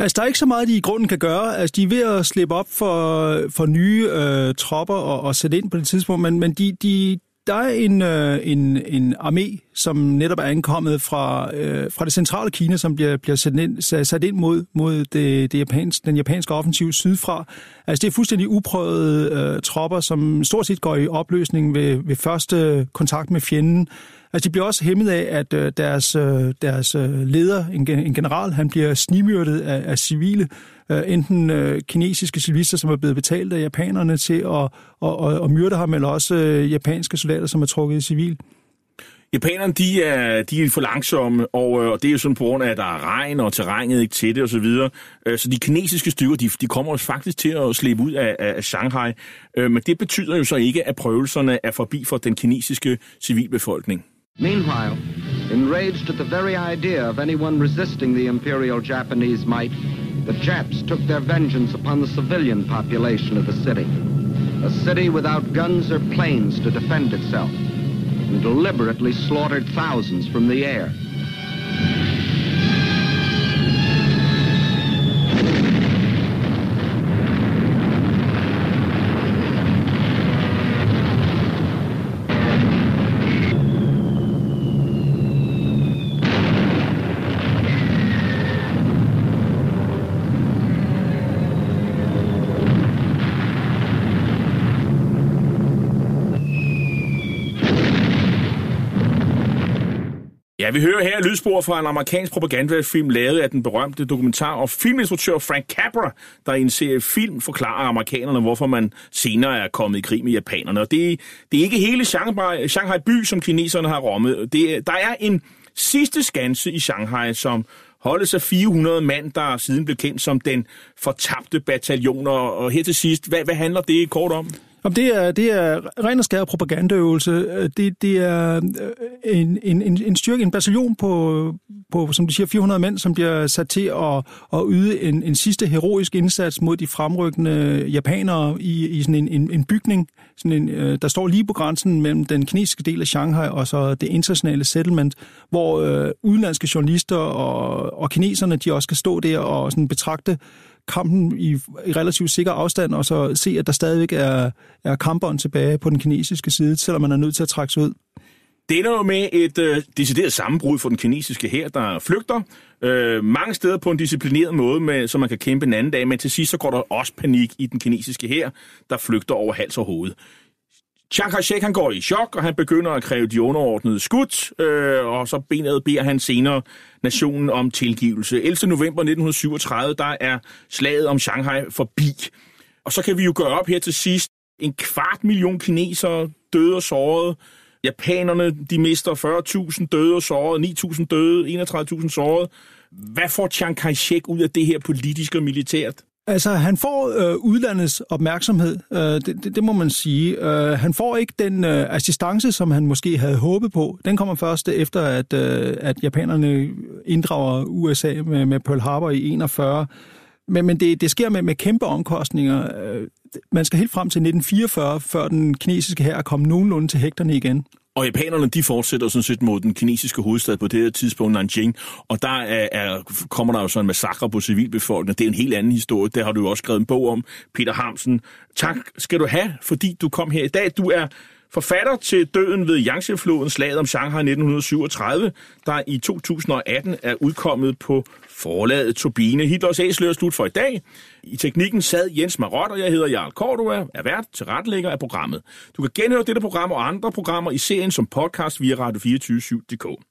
Altså, der er ikke så meget, de i grunden kan gøre. Altså, de er ved at slippe op for, for nye øh, tropper og, og sætte ind på det tidspunkt, men, men de... de Der er en, øh, en, en armé, som netop er ankommet fra, øh, fra det centrale Kina, som bliver, bliver sat ind, sat ind mod, mod det, det japans, den japanske offensiv sydfra. Altså det er fuldstændig uprøvede øh, tropper, som stort set går i opløsning ved, ved første kontakt med fjenden. Altså de bliver også hæmmet af, at øh, deres, øh, deres leder, en, en general, han bliver snigmyrdet af, af civile, øh, enten øh, kinesiske civilister, som er blevet betalt af japanerne til at og, og, og myrde ham, eller også øh, japanske soldater, som er trukket i civil. Japanerne, de er, de er for langsomme, og, og det er jo sådan på grund af, at der er regn, og terrænet ikke til det, og så videre. Så de kinesiske styrker, de, de kommer også faktisk til at slippe ud af, af Shanghai. Men det betyder jo så ikke, at prøvelserne er forbi for den kinesiske civilbefolkning. Meanwhile, enraged at the very idea of anyone resisting the imperial Japanese might, the Japs took their vengeance upon the civilian population of the city. A city without guns or planes to defend itself. and deliberately slaughtered thousands from the air. Ja, vi hører her lydspor fra en amerikansk propagandafilm lavet af den berømte dokumentar- og filminstruktør Frank Capra, der i en serie film forklarer amerikanerne, hvorfor man senere er kommet i krig med japanerne. Og det, det er ikke hele Shanghai, Shanghai by, som kineserne har rommet. Det, der er en sidste skanse i Shanghai, som holdes af fire hundrede mand, der siden blev kendt som den fortabte bataljon. Og her til sidst, hvad, hvad handler det kort om? Det er, det er ren og skær propagandaøvelse. Det, det er en, en, en styrke, en bataljon på, på, som de siger, fire hundrede mænd, som bliver sat til at, at yde en, en sidste heroisk indsats mod de fremrykkende japanere i, i sådan en, en, en bygning, sådan en, der står lige på grænsen mellem den kinesiske del af Shanghai og så det internationale settlement, hvor øh, udenlandske journalister og, og kineserne, de også kan stå der og sådan betragte kampen i, i relativt sikker afstand, og så se, at der stadigvæk er, er kampbånd tilbage på den kinesiske side, selvom man er nødt til at trække sig ud. Det ender jo med et øh, decideret sammenbrud for den kinesiske hær, der flygter. Øh, mange steder på en disciplineret måde, med, så man kan kæmpe en anden dag, men til sidst så går der også panik i den kinesiske hær, der flygter over hals og hoved. Chiang Kai-shek, han går i chok, og han begynder at kræve de underordnede skudt, øh, og så benet beder han senere nationen om tilgivelse. ellevte november nitten syvogtredive, der er slaget om Shanghai forbi. Og så kan vi jo gøre op her til sidst. En kvart million kinesere døde og sårede. Japanerne, de mister fyrre tusind døde og sårede, ni tusind døde, enogtredive tusind sårede. Hvad får Chiang Kai-shek ud af det her politisk og militært? Altså, han får øh, udlandets opmærksomhed, øh, det, det, det må man sige. Øh, han får ikke den øh, assistance, som han måske havde håbet på. Den kommer først efter, at, øh, at japanerne inddrager U S A med, med Pearl Harbor i enogfyrre. Men, men det, det sker med, med kæmpe omkostninger. Øh, man skal helt frem til nitten fireogfyrre, før den kinesiske hær er kommet nogenlunde til hægterne igen. Og japanerne, de fortsætter sådan set mod den kinesiske hovedstad på det her tidspunkt, Nanjing. Og der er, er, kommer der jo så en massakre på civilbefolkningen. Det er en helt anden historie. Der har du jo også skrevet en bog om, Peter Hamsen. Tak skal du have, fordi du kom her i dag. Du er forfatter til Døden ved Yangtze-floden, slaget om Shanghai nitten syvogtredive, der i to tusind og atten er udkommet på forlaget Turbine. Hitlers Æsler er slut for i dag. I teknikken sad Jens Marot, og jeg hedder Jarl Cordua, er vært til retlægger af programmet. Du kan genhøre dette program og andre programmer i serien som podcast via radio to fire syv punktum d k.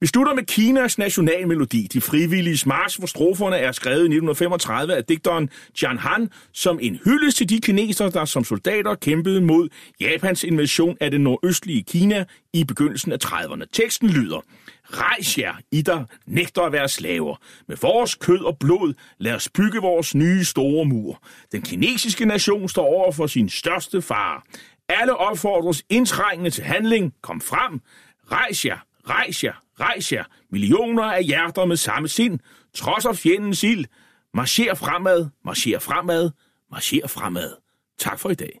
Vi slutter med Kinas nationalmelodi, De frivilliges march, hvor stroferne er skrevet i nitten femogtredive af digteren Jian Han, som en hyldest til de kinesere, der som soldater kæmpede mod Japans invasion af det nordøstlige Kina i begyndelsen af trediverne. Teksten lyder: Rejs jer, I der nægter at være slaver. Med vores kød og blod lad os bygge vores nye store mur. Den kinesiske nation står over for sin største fare. Alle opfordres indtrængende til handling. Kom frem. Rejs jer, rejs jer, rejs jer. Millioner af hjerter med samme sind. Trods af fjendens ild. Marcher fremad, marcher fremad, marcher fremad. Tak for i dag.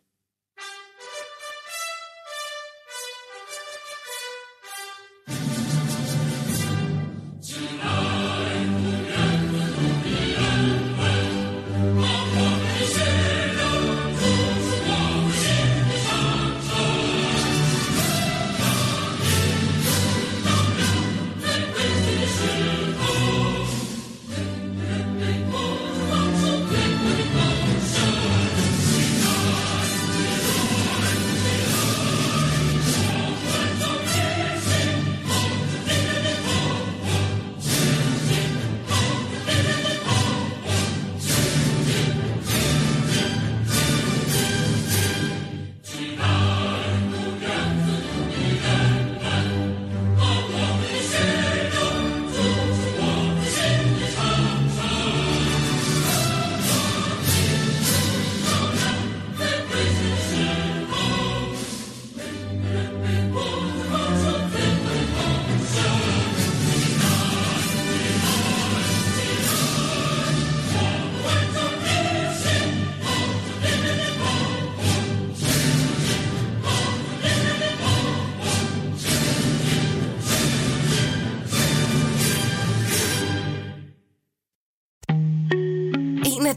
af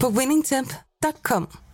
på winningtemp punktum com.